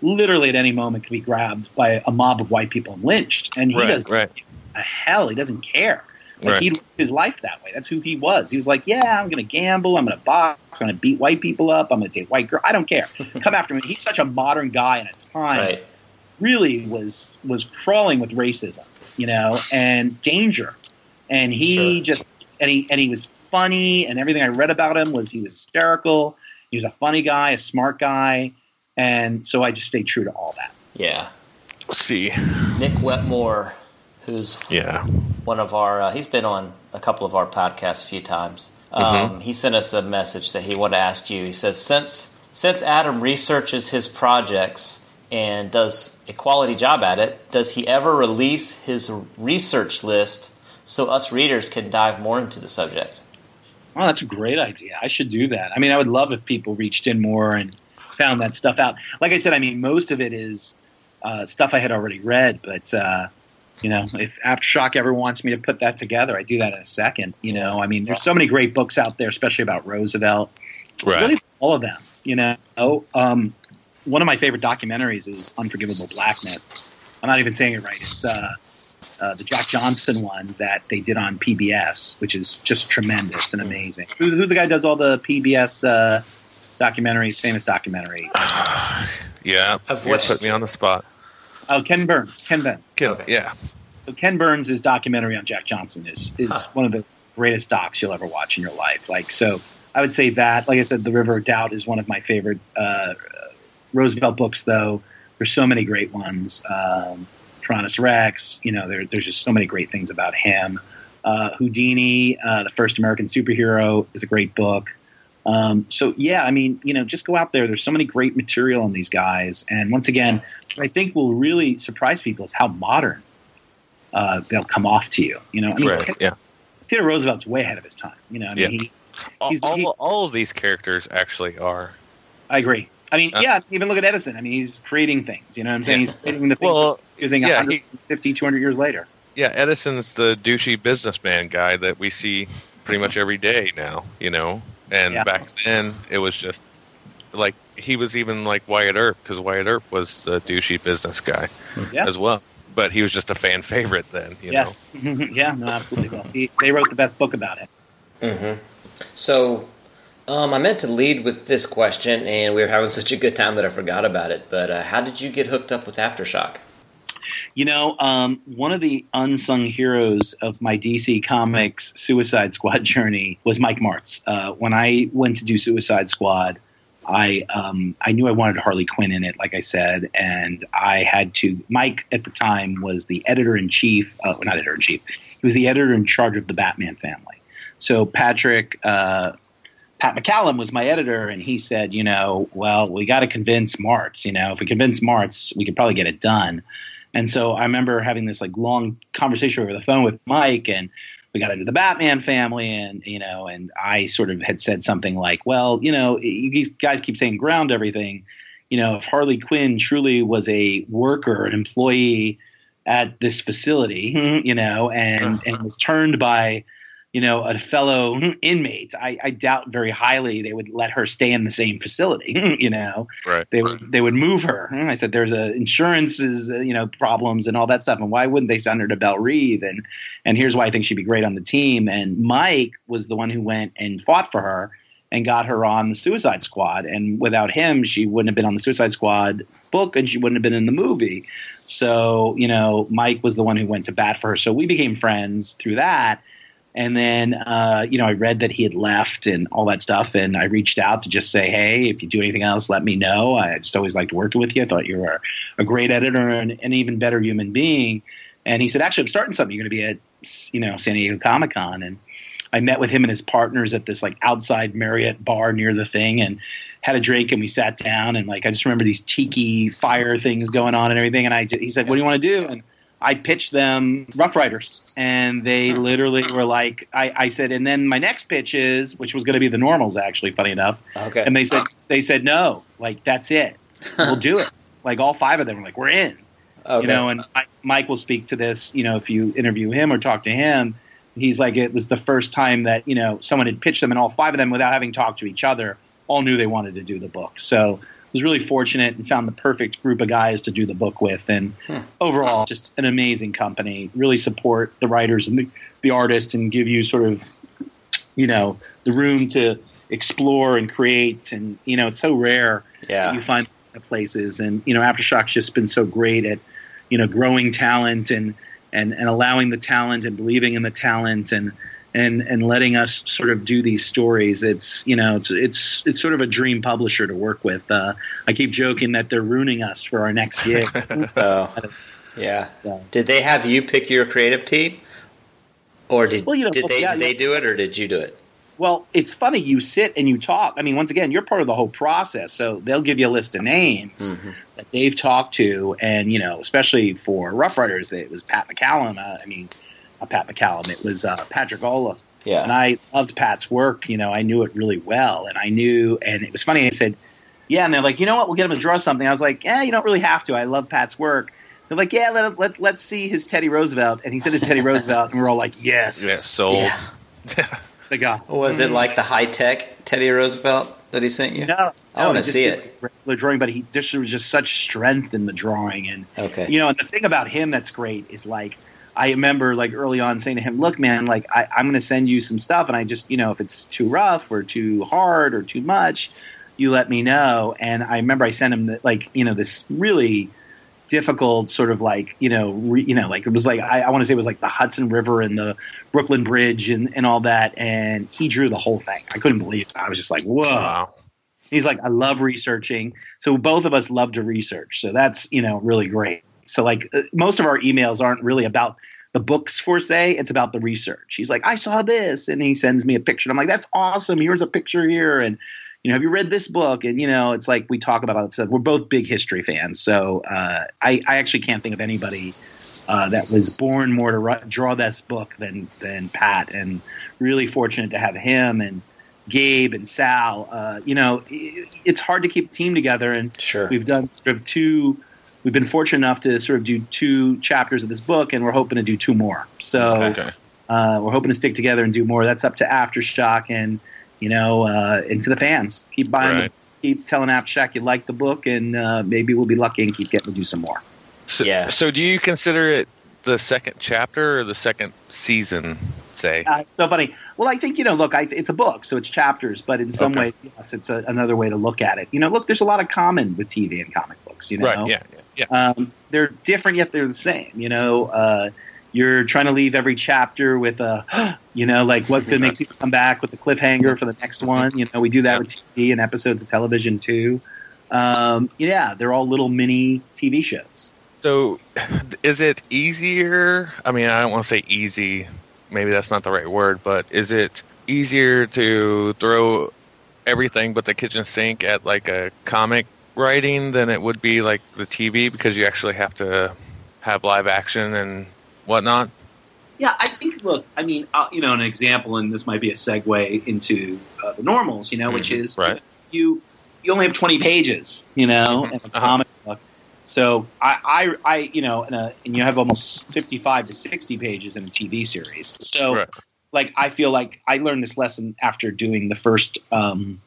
Literally at any moment could be grabbed by a mob of white people and lynched. And he right, does right. a hell. He doesn't care. Like, right. He lived his life that way. That's who he was. He was like, yeah, I'm going to gamble. I'm going to box. I'm going to beat white people up. I'm going to date white girls. I don't care. Come after me. He's such a modern guy in a time. Right. Really was was crawling with racism, you know, and danger. And he sure. just and he and he was funny. And everything I read about him was he was hysterical. He was a funny guy, a smart guy. And so I just stayed true to all that. Yeah. Let's see. Nick Wetmore, who's yeah. one of our uh, – he's been on a couple of our podcasts a few times. Um, mm-hmm. He sent us a message that he wanted to ask you. He says, since since Adam researches his projects and does a quality job at it, does he ever release his research list so us readers can dive more into the subject? Well, that's a great idea. I should do that. I mean, I would love if people reached in more and found that stuff out. Like I said, I mean, most of it is uh, stuff I had already read, but uh, – you know, if Aftershock ever wants me to put that together, I do that in a second. You know, I mean, there's so many great books out there, especially about Roosevelt. Right. Really, all of them. You know, um, one of my favorite documentaries is Unforgivable Blackness. I'm not even saying it right. It's uh, uh, the Jack Johnson one that they did on P B S, which is just tremendous and amazing. Who, who's the guy who does all the P B S uh, documentaries, famous documentary? Yeah, you put me on the spot. Oh, Ken Burns. Ken Burns. Ken, yeah. So Ken Burns' his documentary on Jack Johnson is is huh. one of the greatest docs you'll ever watch in your life. Like, so I would say that. Like I said, The River of Doubt is one of my favorite uh, Roosevelt books, though. There's so many great ones. Um, Tyrannus Rex, you know, there, there's just so many great things about him. Uh, Houdini, uh, The First American Superhero is a great book. Um, so, yeah, I mean, you know, just go out there. There's so many great material on these guys. And once again, I think will really surprise people is how modern uh, they'll come off to you. You know, I mean, right, Ted, yeah. Teddy Roosevelt's way ahead of his time. You know, I mean, yeah. he, he's, all, he, all of these characters actually are. I agree. I mean, uh, yeah, even look at Edison. I mean, he's creating things. You know what I'm saying? Yeah. He's creating the things well, using yeah, one hundred fifty, he, two hundred years later. Yeah, Edison's the douchey businessman guy that we see pretty much every day now, you know. And yeah. back then, it was just, like, he was even like Wyatt Earp, because Wyatt Earp was the douchey business guy yeah. as well. But he was just a fan favorite then, you yes. know? yeah, no, absolutely. He, they wrote the best book about it. Mm-hmm. So, um, I meant to lead with this question, and we were having such a good time that I forgot about it. But uh, how did you get hooked up with Aftershock? You know, um, one of the unsung heroes of my D C Comics Suicide Squad journey was Mike Marts. Uh, when I went to do Suicide Squad, I um, I knew I wanted Harley Quinn in it, like I said, and I had to – Mike at the time was the editor-in-chief uh, – not editor-in-chief. He was the editor-in-charge of the Batman family. So Patrick uh, – Pat McCallum was my editor, and he said, you know, well, we got to convince Marts. You know, if we convince Marts, we could probably get it done. And so I remember having this, like, long conversation over the phone with Mike, and we got into the Batman family, and, you know, and I sort of had said something like, well, you know, these guys keep saying ground everything. You know, if Harley Quinn truly was a worker, an employee at this facility, you know, and, and was turned by, you know, a fellow inmate, I, I doubt very highly they would let her stay in the same facility. You know, right. they would they would move her. I said, there's a insurances, you know, problems and all that stuff. And why wouldn't they send her to Belle Reeve? And and here's why I think she'd be great on the team. And Mike was the one who went and fought for her and got her on the Suicide Squad. And without him, she wouldn't have been on the Suicide Squad book, and she wouldn't have been in the movie. So, you know, Mike was the one who went to bat for her. So we became friends through that. And then, uh, you know, I read that he had left and all that stuff. And I reached out to just say, hey, if you do anything else, let me know. I just always liked working with you. I thought you were a great editor and an even better human being. And he said, actually, I'm starting something. You're going to be at, you know, San Diego Comic-Con. And I met with him and his partners at this, like, outside Marriott bar near the thing and had a drink. And we sat down. And, like, I just remember these tiki fire things going on and everything. And I, he said, what do you want to do? And I pitched them Rough Riders, and they literally were like, I, I said, and then my next pitch is, which was going to be The Normals, actually, funny enough. Okay. And they said, they said, no, like, that's it. We'll do it. Like, all five of them were like, we're in. Okay. You know, and I, Mike will speak to this, you know, if you interview him or talk to him. He's like, it was the first time that, you know, someone had pitched them, and all five of them, without having talked to each other, all knew they wanted to do the book. So was really fortunate and found the perfect group of guys to do the book with. And hmm. overall, just an amazing company. Really support the writers and the, the artists and give you sort of, you know, the room to explore and create. And, you know, it's so rare yeah. that you find places. And, you know, Aftershock's just been so great at, you know, growing talent and, and, and allowing the talent and believing in the talent and, and, and letting us sort of do these stories. It's, you know, it's, it's, it's sort of a dream publisher to work with. Uh, I keep joking that they're ruining us for our next gig. oh, yeah. So. Did they have you pick your creative team, or did, well, you know, did well, they, yeah, did they do it, or did you do it? Well, it's funny. You sit and you talk. I mean, once again, you're part of the whole process. So they'll give you a list of names mm-hmm. that they've talked to. And, you know, especially for Rough Riders, it was Pat McCallum. Uh, I mean, not Pat McCallum. It was uh, Patrick Olaf. Yeah. And I loved Pat's work. You know, I knew it really well. And I knew – and it was funny. I said, yeah. And they're like, you know what? We'll get him to draw something. I was like, yeah, you don't really have to. I love Pat's work. They're like, yeah, let, let, let's see his Teddy Roosevelt. And he said his Teddy Roosevelt. And we're all like, yes. Yeah, sold. Yeah. The guy. Was it like the high tech Teddy Roosevelt that he sent you? No, no I want to see it. Regular drawing, but he just, there was just such strength in the drawing, and okay. you know. And the thing about him that's great is like I remember like early on saying to him, "Look, man, like I, I'm going to send you some stuff, and I just you know if it's too rough or too hard or too much, you let me know." And I remember I sent him the, like you know this really difficult sort of like you know re, you know like it was like I, I want to say it was like the Hudson River and the Brooklyn Bridge and, and all that, and he drew the whole thing. I couldn't believe it. I was just like, whoa. Wow. He's like, I love researching. So both of us love to research. So that's you know really great. So like uh, most of our emails aren't really about the books for say, it's about the research. He's like, I saw this, and he sends me a picture. And I'm like, that's awesome. Here's a picture here, and you know, have you read this book? And, you know, it's like we talk about it. So we're both big history fans. So uh, I, I actually can't think of anybody uh, that was born more to ru- draw this book than than Pat. And really fortunate to have him and Gabe and Sal. Uh, you know, it, it's hard to keep a team together. And sure. we've done sort of two – we've been fortunate enough to sort of do two chapters of this book, and we're hoping to do two more. So okay. uh, we're hoping to stick together and do more. That's up to Aftershock and – You know, uh, and to the fans, keep buying, right. keep telling Aftershock you like the book, and uh, maybe we'll be lucky and keep getting to do some more. So, yeah. So, do you consider it the second chapter or the second season? Say, uh, it's so funny. Well, I think you know. Look, I, it's a book, so it's chapters, but in some okay. ways, yes, it's a, another way to look at it. You know, look, there's a lot of common with T V and comic books. You know, right? Yeah, yeah. yeah. Um, they're different, yet they're the same. You know. Uh, You're trying to leave every chapter with a, you know, like what's going to make people come back with a cliffhanger for the next one. You know, we do that with T V and episodes of television too. Um, yeah, they're all little mini T V shows. So is it easier? I mean, I don't want to say easy. Maybe that's not the right word. But is it easier to throw everything but the kitchen sink at like a comic writing than it would be like the T V? Because you actually have to have live action and whatnot? Yeah, I think, look, I mean, uh, you know, an example, and this might be a segue into uh, The Normals, you know, mm, which is right. you you only have twenty pages, you know, in a comic uh-huh. book. So I, I, I you know, in a, and you have almost fifty-five to sixty pages in a T V series. So, right. like, I feel like I learned this lesson after doing the first um,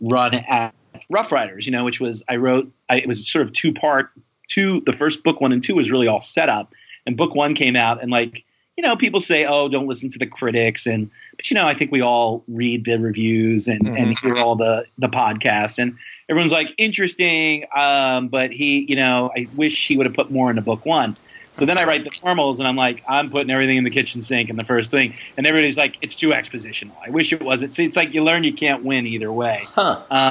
run at Rough Riders, you know, which was I wrote, I, it was sort of two-part. Two, the first book, one and two, was really all set up. And book one came out, and like, you know, people say, oh, don't listen to the critics. And, but you know, I think we all read the reviews and, mm-hmm. and hear all the, the podcasts, and everyone's like, interesting. Um, but he, you know, I wish he would have put more into book one. So then I write The Normals, and I'm like, I'm putting everything in the kitchen sink in the first thing. And everybody's like, it's too expositional. I wish it wasn't. So it's like, you learn you can't win either way. Huh. Uh,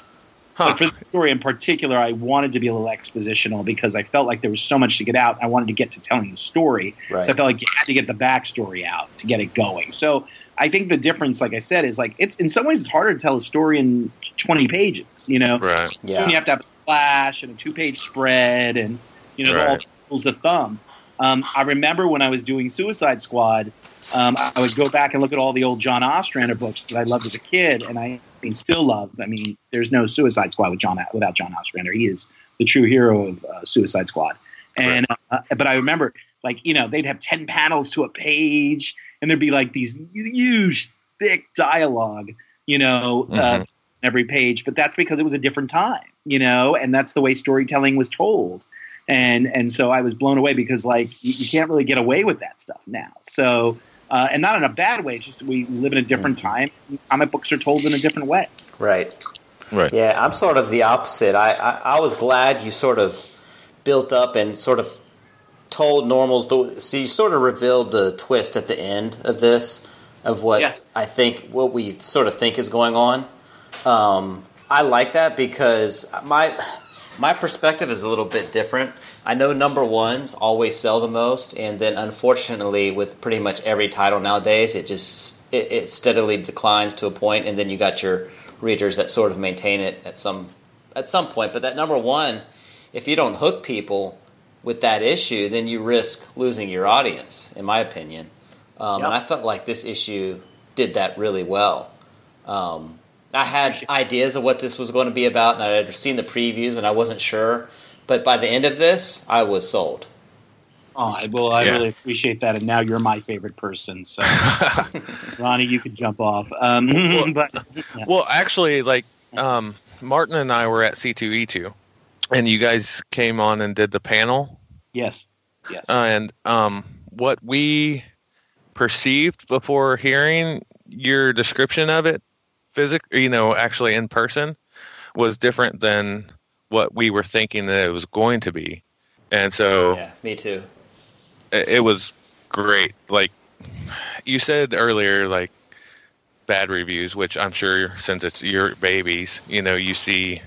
But for the story in particular, I wanted to be a little expositional because I felt like there was so much to get out. I wanted to get to telling the story. Right. So I felt like you had to get the backstory out to get it going. So I think the difference, like I said, is like it's in some ways it's harder to tell a story in twenty pages, you know? Right. So yeah. You have to have a splash and a two-page spread and, you know, right. all rules of thumb. Um, I remember when I was doing Suicide Squad, um, I would go back and look at all the old John Ostrander books that I loved as a kid, and I mean, still love. I mean, there's no Suicide Squad with John, without John Ostrander. He is the true hero of uh, Suicide Squad. And right. uh, but I remember, like, you know, they'd have ten panels to a page, and there'd be like these huge, thick dialogue, you know, mm-hmm. uh, every page. But that's because it was a different time. you know, and that's the way storytelling was told. And and so I was blown away because, like, you, you can't really get away with that stuff now. So uh, and not in a bad way. Just we live in a different time. Comic books are told in a different way. Right. Right. Yeah, I'm sort of the opposite. I, I, I was glad you sort of built up and sort of told Normals. The, so you sort of revealed the twist at the end of this, of what yes. I think, what we sort of think is going on. Um, I like that because my my perspective is a little bit different. I know number ones always sell the most, and then unfortunately with pretty much every title nowadays, it just it, it steadily declines to a point, and then you got your readers that sort of maintain it at some at some point. But that number one, if you don't hook people with that issue, then you risk losing your audience, in my opinion. Um, yep. And I felt like this issue did that really well. Um, I had ideas of what this was going to be about, and I had seen the previews, and I wasn't sure. But by the end of this, I was sold. Oh, well, I yeah. really appreciate that, and now you're my favorite person. So, Ronnie, you could jump off. Um, well, but, yeah. well, actually, like um, Martin and I were at C two E two. And you guys came on and did the panel? Yes. Yes. Uh, and um, what we perceived before hearing your description of it, physic, you know, actually in person, was different than what we were thinking that it was going to be. And so... Yeah, me too. It, it was great. Like, you said earlier, like, bad reviews, which I'm sure since it's your babies, you know, you see...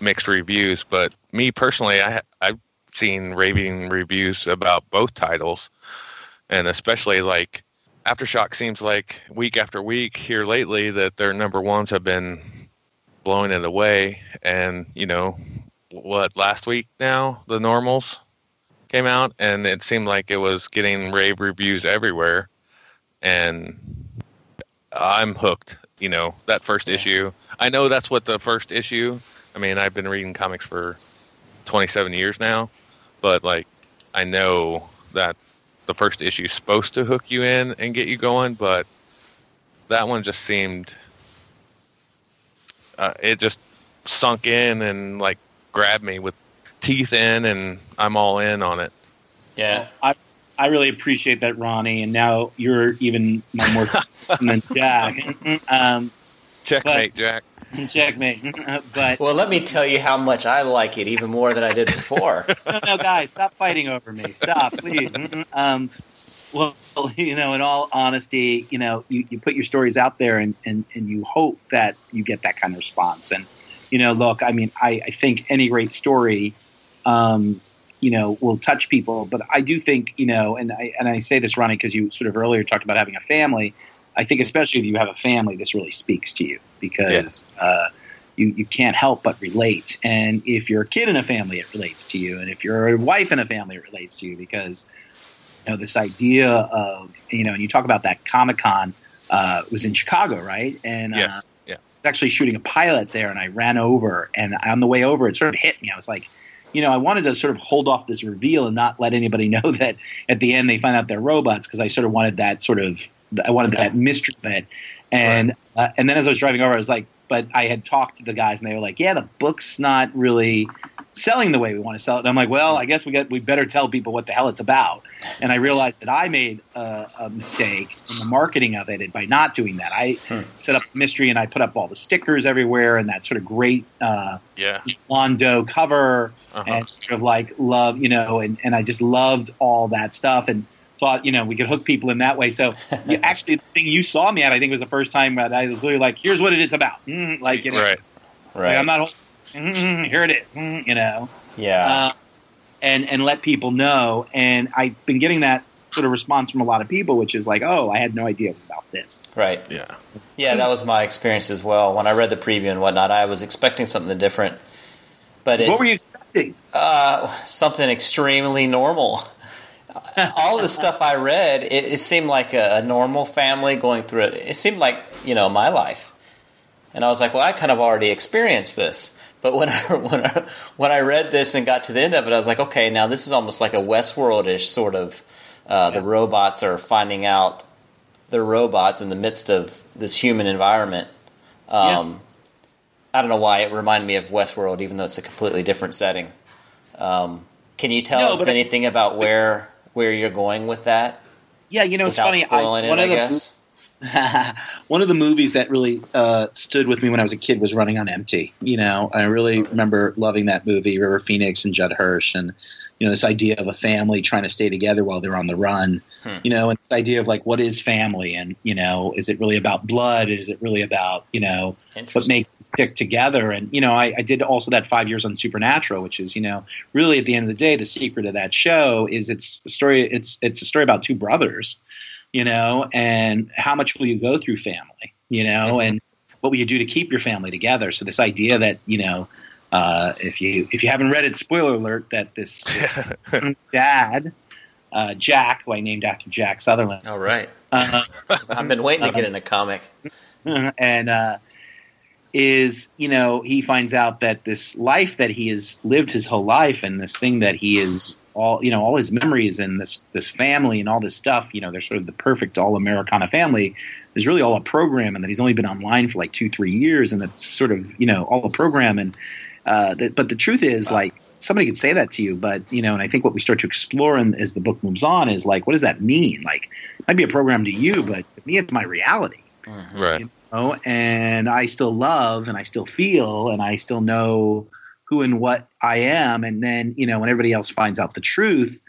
mixed reviews, but me personally, I I've seen raving reviews about both titles, and especially like Aftershock seems like week after week here lately that their number ones have been blowing it away. And you know what? Last week now, The Normals came out, and it seemed like it was getting rave reviews everywhere, and I'm hooked. You know that first issue. I know that's what the first issue. I mean, I've been reading comics for twenty-seven years now, but, like, I know that the first issue is supposed to hook you in and get you going, but that one just seemed... Uh, it just sunk in and, like, grabbed me with teeth in, and I'm all in on it. Yeah. I I really appreciate that, Ronnie, and now you're even more than Jack. Um, Checkmate, but- Jack. Checkmate. But well, let me tell you how much I like it even more than I did before. no, no, guys, stop fighting over me. Stop, please. Um, well, you know, in all honesty, you know, you, you put your stories out there, and, and, and you hope that you get that kind of response. And you know, look, I mean, I, I think any great story, um, you know, will touch people. But I do think, you know, and I and I say this, Ronnie, because you sort of earlier talked about having a family. I think especially if you have a family, this really speaks to you because yeah. uh, you, you can't help but relate. And if you're a kid in a family, it relates to you. And if you're a wife in a family, it relates to you because, you know, this idea of, you know, and you talk about that Comic-Con uh, was in Chicago, right? And yes. uh, yeah. I was actually shooting a pilot there and I ran over and on the way over, it sort of hit me. I was like, you know, I wanted to sort of hold off this reveal and not let anybody know that at the end they find out they're robots because I sort of wanted that sort of, I wanted that mystery bit. And right. uh, and then as I was driving over, I was like, but I had talked to the guys and they were like, yeah, the book's not really selling the way we want to sell it. And I'm like, well, I guess we got we better tell people what the hell it's about. And I realized that I made a, a mistake in the marketing of it. And by not doing that, I hmm. set up a mystery and I put up all the stickers everywhere and that sort of great uh, yeah. Londo cover uh-huh. and sort of like love, you know, and, and I just loved all that stuff. And thought, you know, we could hook people in that way. So you, actually, the thing you saw me at, I think, was the first time that I was literally like, here's what it is about. Mm, like, you know, right. Right. Like, I'm not, mm, here it is, mm, you know. Yeah. Uh, and, and let people know. And I've been getting that sort of response from a lot of people, which is like, oh, I had no idea it was about this. Right. Yeah. Yeah, that was my experience as well. When I read the preview and whatnot, I was expecting something different. But it, what were you expecting? Uh, something extremely normal. All the stuff I read, it, it seemed like a, a normal family going through it. It seemed like, you know, my life. And I was like, well, I kind of already experienced this. But when I, when I, when I read this and got to the end of it, I was like, okay, now this is almost like a Westworld-ish sort of, uh, yeah. the robots are finding out they're robots in the midst of this human environment. Um, yes. I don't know why it reminded me of Westworld, even though it's a completely different setting. Um, can you tell no, us anything it, about where where you're going with that? Yeah, you know, it's funny. I, one, it, of I guess. The, one of the movies that really uh, stood with me when I was a kid was Running on Empty. You know, I really remember loving that movie, River Phoenix and Judd Hirsch, and you know, this idea of a family trying to stay together while they're on the run. Hmm. You know, and this idea of like, what is family, and you know, is it really about blood? Is it really about you know what makes stick together? And you know, I, I did also that five years on Supernatural, which is you know really at the end of the day, the secret of that show is it's a story. It's it's a story about two brothers, you know, and how much will you go through family, you know, and what will you do to keep your family together? So this idea that you know, uh, if you if you haven't read it, spoiler alert, that this, this dad, uh, Jack, who I named after Jack Sutherland. All right, uh, I've been waiting to get in a comic, and. Uh, is, you know, he finds out that this life that he has lived his whole life and this thing that he is all, you know, all his memories and this, this family and all this stuff, you know, they're sort of the perfect all Americana family is really all a program, and that he's only been online for like two, three years. And that's sort of, you know, all a program. And, uh, that, but the truth is wow. like somebody could say that to you, but you know, and I think what we start to explore in, as the book moves on is like, what does that mean? Like it might be a program to you, but to me, it's my reality. Right. You know? Oh, and I still love and I still feel and I still know who and what I am. And then, you know, when everybody else finds out the truth,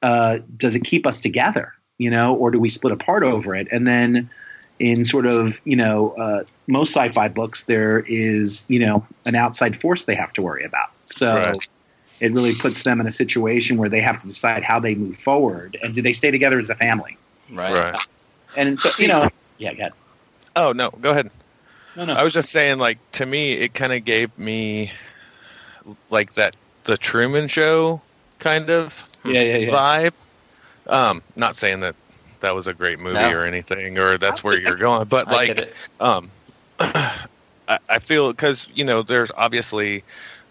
uh, does it keep us together, you know, or do we split apart over it? And then in sort of, you know, uh, most sci-fi books, there is, you know, an outside force they have to worry about. So right. It really puts them in a situation where they have to decide how they move forward. And do they stay together as a family? Right. right. And so, you know, yeah, go ahead. Oh, no, go ahead. No, no. I was just saying, like, to me, it kind of gave me, like, that The Truman Show kind of yeah, yeah, yeah. vibe. Um, not saying that that was a great movie no. or anything, or that's where you're going, but, like, I, um, I, I feel, because, you know, there's obviously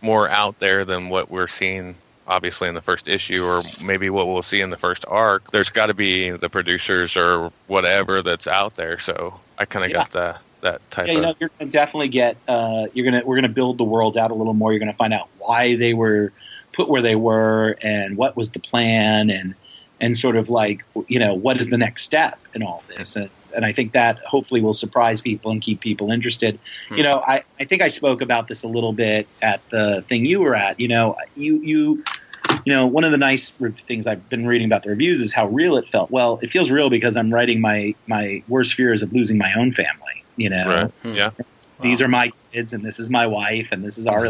more out there than what we're seeing, obviously, in the first issue, or maybe what we'll see in the first arc. There's got to be the producers or whatever that's out there, so... I kind of yeah. got that that type. Yeah, you know, of... you're gonna definitely get. Uh, you're gonna we're gonna build the world out a little more. You're gonna find out why they were put where they were, and what was the plan, and and sort of like you know what is the next step in all this, and and I think that hopefully will surprise people and keep people interested. Hmm. You know, I, I think I spoke about this a little bit at the thing you were at. You know, you you. You know, one of the nice things I've been reading about the reviews is how real it felt. Well, it feels real because I'm writing my, my worst fears of losing my own family, you know. Right. Yeah. These wow. are my kids, and this is my wife, and this is our mm-hmm.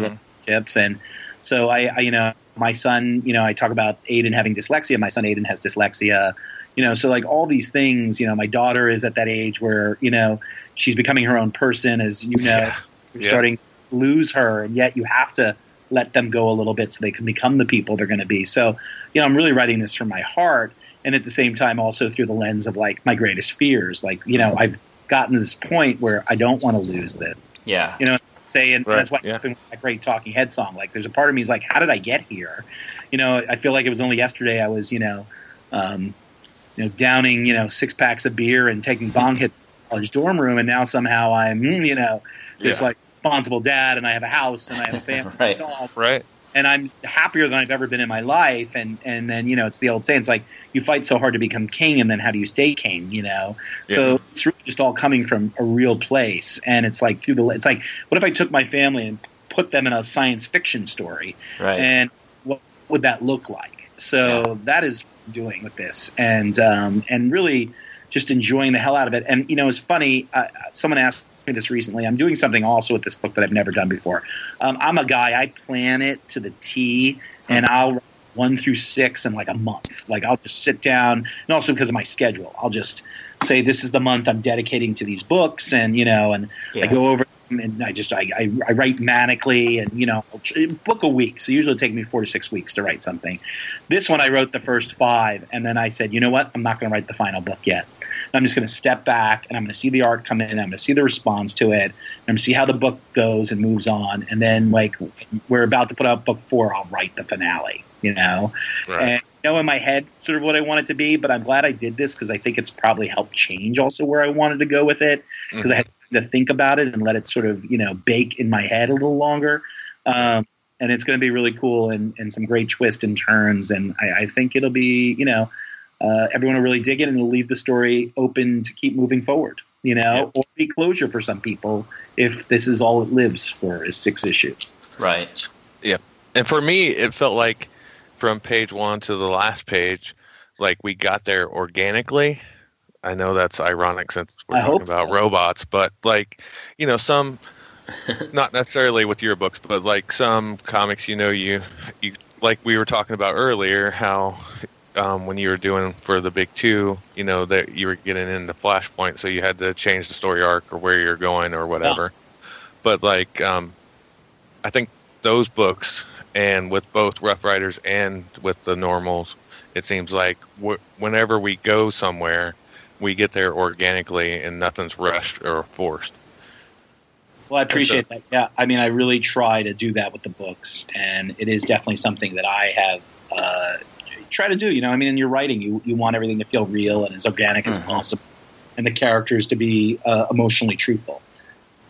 relationships. And so I, I, you know, my son, you know, I talk about Aiden having dyslexia. My son Aiden has dyslexia, you know. So, like, all these things, you know, my daughter is at that age where, you know, she's becoming her own person, as you know, yeah. you're yeah. starting to lose her, and yet you have to let them go a little bit so they can become the people they're going to be. So, you know, I'm really writing this from my heart. And at the same time, also through the lens of like my greatest fears, like, you know, I've gotten to this point where I don't want to lose this. Yeah. You know, say, and right. that's why yeah. I great Talking Head song. Like there's a part of me is like, how did I get here? You know, I feel like it was only yesterday I was, you know, um, you know, downing, you know, six packs of beer and taking bong hits in the college dorm room. And now somehow I'm, you know, just yeah. like, responsible dad, and I have a house, and I have a family, right. and, right. and I'm happier than I've ever been in my life. And and then you know, it's the old saying, it's like you fight so hard to become king, and then how do you stay king? You know, yeah. so it's really just all coming from a real place. And it's like through the, it's like, what if I took my family and put them in a science fiction story, right. and what would that look like? So yeah. that is what I'm doing with this, and um, and really just enjoying the hell out of it. And you know, it's funny. Uh, someone asked this recently. I'm doing something also with this book that I've never done before. Um, I'm a guy, I plan it to the T, and I'll write one through six in like a month. Like I'll just sit down, and also because of my schedule, I'll just say this is the month I'm dedicating to these books, and you know, and yeah. I go over them and I just I, I, I write manically, and you know, book a week. So usually it takes me four to six weeks to write something. This one I wrote the first five, and then I said, you know what, I'm not going to write the final book yet. I'm just going to step back, and I'm going to see the art come in. And I'm going to see the response to it. And I'm going to see how the book goes and moves on. And then, like, we're about to put out book four. I'll write the finale, you know. Right. And I know in my head sort of what I want it to be, but I'm glad I did this because I think it's probably helped change also where I wanted to go with it because mm-hmm. I had to think about it and let it sort of, you know, bake in my head a little longer. Um, and it's going to be really cool and, and some great twists and turns. And I, I think it'll be, you know, uh, everyone will really dig it, and it'll leave the story open to keep moving forward, you know, or be closure for some people if this is all it lives for is six issues. Right. Yeah. And for me, it felt like from page one to the last page, like we got there organically. I know that's ironic since we're I talking about so. robots, but like, you know, some, not necessarily with your books, but like some comics, you know, you, you like we were talking about earlier, how um, when you were doing for the big two, you know, that you were getting into Flashpoint, so you had to change the story arc or where you're going or whatever. Yeah. But like, um, I think those books, and with both Rough Riders and with the Normals, it seems like wh- whenever we go somewhere, we get there organically and nothing's rushed or forced. Well, I appreciate so, that. Yeah, I mean, I really try to do that with the books, and it is definitely something that I have uh, tried to do. You know, I mean, in your writing, you you want everything to feel real and as organic mm-hmm. as possible, and the characters to be uh, emotionally truthful.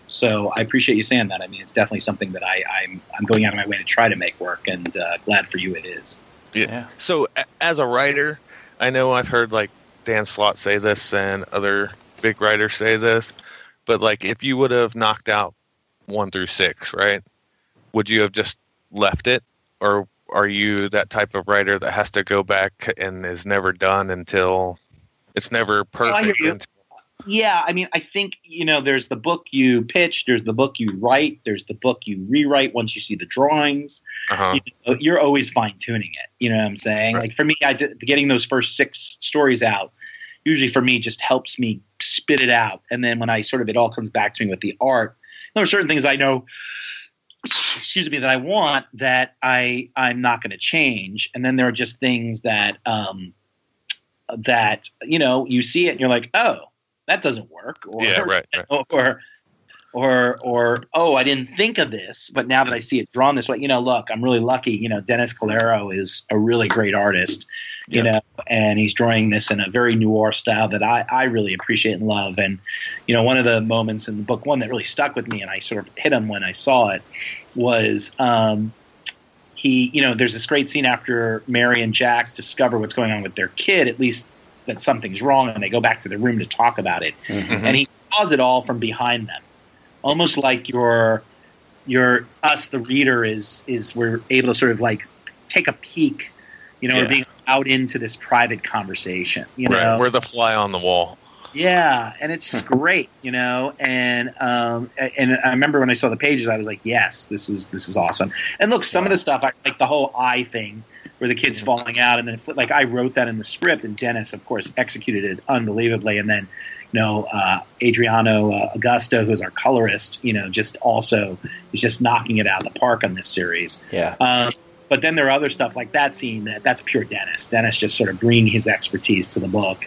So I appreciate you saying that. I mean, it's definitely something that I, I'm I'm going out of my way to try to make work, and uh, glad for you it is. Yeah. yeah. So a- as a writer, I know I've heard like Dan Slott say this and other big writers say this, but like if you would have knocked out one through six, right, would you have just left it? Or are you that type of writer that has to go back and is never done until it's never perfect? Well, I Yeah, I mean, I think, you know, there's the book you pitch, there's the book you write, there's the book you rewrite once you see the drawings. Uh-huh. You know, you're always fine-tuning it, you know what I'm saying? Right. Like, for me, I did, getting those first six stories out, usually for me, just helps me spit it out. And then when I sort of, it all comes back to me with the art. There are certain things I know, excuse me, that I want that I, I'm not going to change. And then there are just things that, um, that, you know, you see it and you're like, oh. That doesn't work, or, yeah, right, right. or, or, or, oh, I didn't think of this, but now that I see it drawn this way, you know, look, I'm really lucky. You know, Dennis Calero is a really great artist, you yeah. know, and he's drawing this in a very noir style that I, I really appreciate and love. And, you know, one of the moments in the book one that really stuck with me, and I sort of hit him when I saw it, was um, he, you know, there's this great scene after Mary and Jack discover what's going on with their kid, at least that something's wrong, and they go back to the room to talk about it. Mm-hmm. And he saws it all from behind them. Almost like your, your us, the reader, is, is we're able to sort of like take a peek, you know, yeah. or being out into this private conversation, you right. know, we're the fly on the wall. Yeah. And it's just great, you know? And, um, and I remember when I saw the pages, I was like, yes, this is, this is awesome. And look, some yeah. of the stuff, I like the whole eye thing, where the kid's falling out, and then like I wrote that in the script, and Dennis, of course, executed it unbelievably. And then, you know, uh, Adriano uh, Augusto, who's our colorist, you know, just also is just knocking it out of the park on this series. Yeah. Um, but then there are other stuff like that scene that that's pure Dennis. Dennis just sort of bringing his expertise to the book,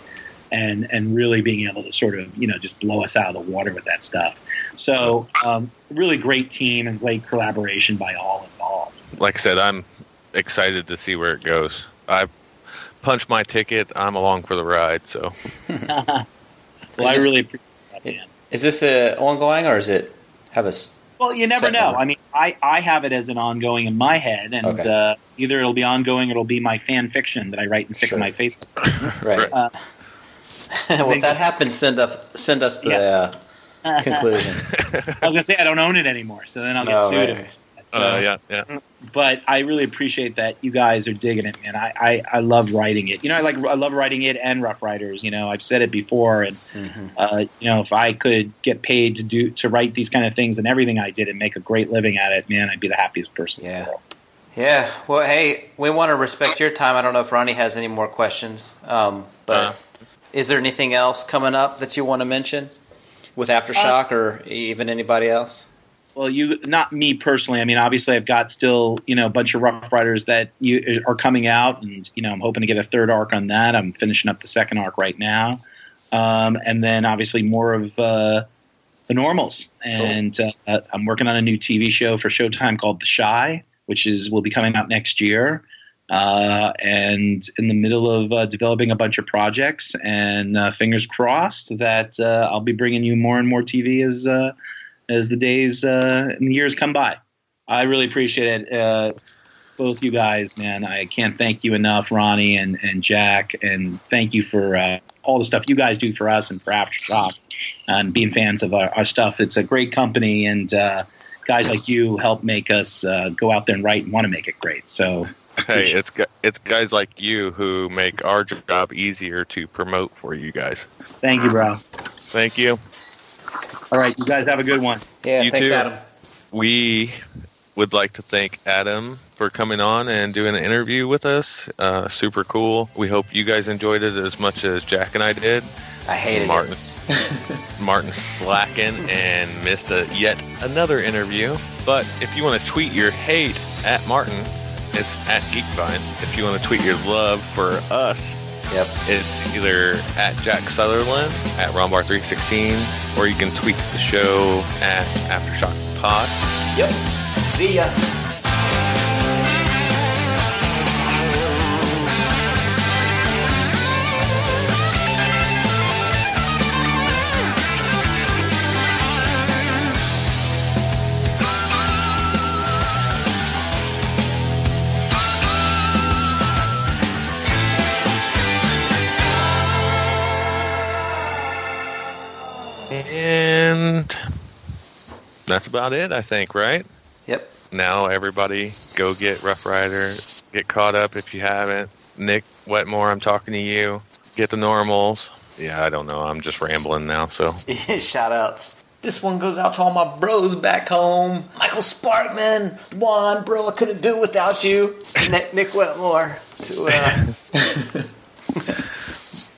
and and really being able to sort of, you know, just blow us out of the water with that stuff. So um, really great team and great collaboration by all involved. Like I said, I'm excited to see where it goes. I punched my ticket. I'm along for the ride. So, well, this, I really appreciate that, man. Is this a ongoing, or is it have a? Well, you never know. Number? I mean, I, I have it as an ongoing in my head, and okay. uh, either it'll be ongoing, or it'll be my fan fiction that I write and stick sure. on my Facebook. right. Uh, well, if that happens, send us send us the yeah. uh, conclusion. I was gonna say I don't own it anymore, so then I'll no, get sued. Right. So, uh, yeah, yeah. But I really appreciate that you guys are digging it, man. I, I, I love writing it. You know, I like I love writing it and Rough Riders. You know, I've said it before, and mm-hmm. uh, you know, if I could get paid to do to write these kind of things and everything I did and make a great living at it, man, I'd be the happiest person yeah. in the world. Yeah. Well, hey, we want to respect your time. I don't know if Ronnie has any more questions, um, but uh, is there anything else coming up that you want to mention with Aftershock uh, or even anybody else? Well, you not me personally. I mean, obviously, I've got still, you know, a bunch of Rough Riders that you are coming out, and you know, I'm hoping to get a third arc on that. I'm finishing up the second arc right now, um, and then obviously more of uh, the Normals. And cool. uh, I'm working on a new T V show for Showtime called The Shy, which is will be coming out next year. uh, and in the middle of uh, developing a bunch of projects. And uh, fingers crossed that uh, I'll be bringing you more and more T V as uh, as the days uh, and years come by. I really appreciate it. Uh, both you guys, man, I can't thank you enough, Ronnie and, and Jack, and thank you for uh, all the stuff you guys do for us and for Aftershock and being fans of our, our stuff. It's a great company, and uh, guys like you help make us uh, go out there and write and want to make it great. So, hey, it's it's guys like you who make our job easier to promote for you guys. Thank you, bro. Thank you. All right, you guys have a good one. Yeah, you thanks, too. Adam. We would like to thank Adam for coming on and doing an interview with us. Uh, super cool. We hope you guys enjoyed it as much as Jack and I did. I hated Martin's, it. Martin's slacking and missed a, yet another interview. But if you want to tweet your hate at Martin, it's at Geekvine. If you want to tweet your love for us, yep, it's either at Jack Sutherland, at Rombar three sixteen, or you can tweet the show at Aftershock Pod. Yep. See ya. And that's about it, I think, right? Yep. Now everybody go get Rough Rider. Get caught up if you haven't. Nick Wetmore, I'm talking to you. Get the Normals. Yeah, I don't know. I'm just rambling now, so. Shout outs. This one goes out to all my bros back home. Michael Sparkman. Juan, bro, I couldn't do it without you. Nick Wetmore. To, uh...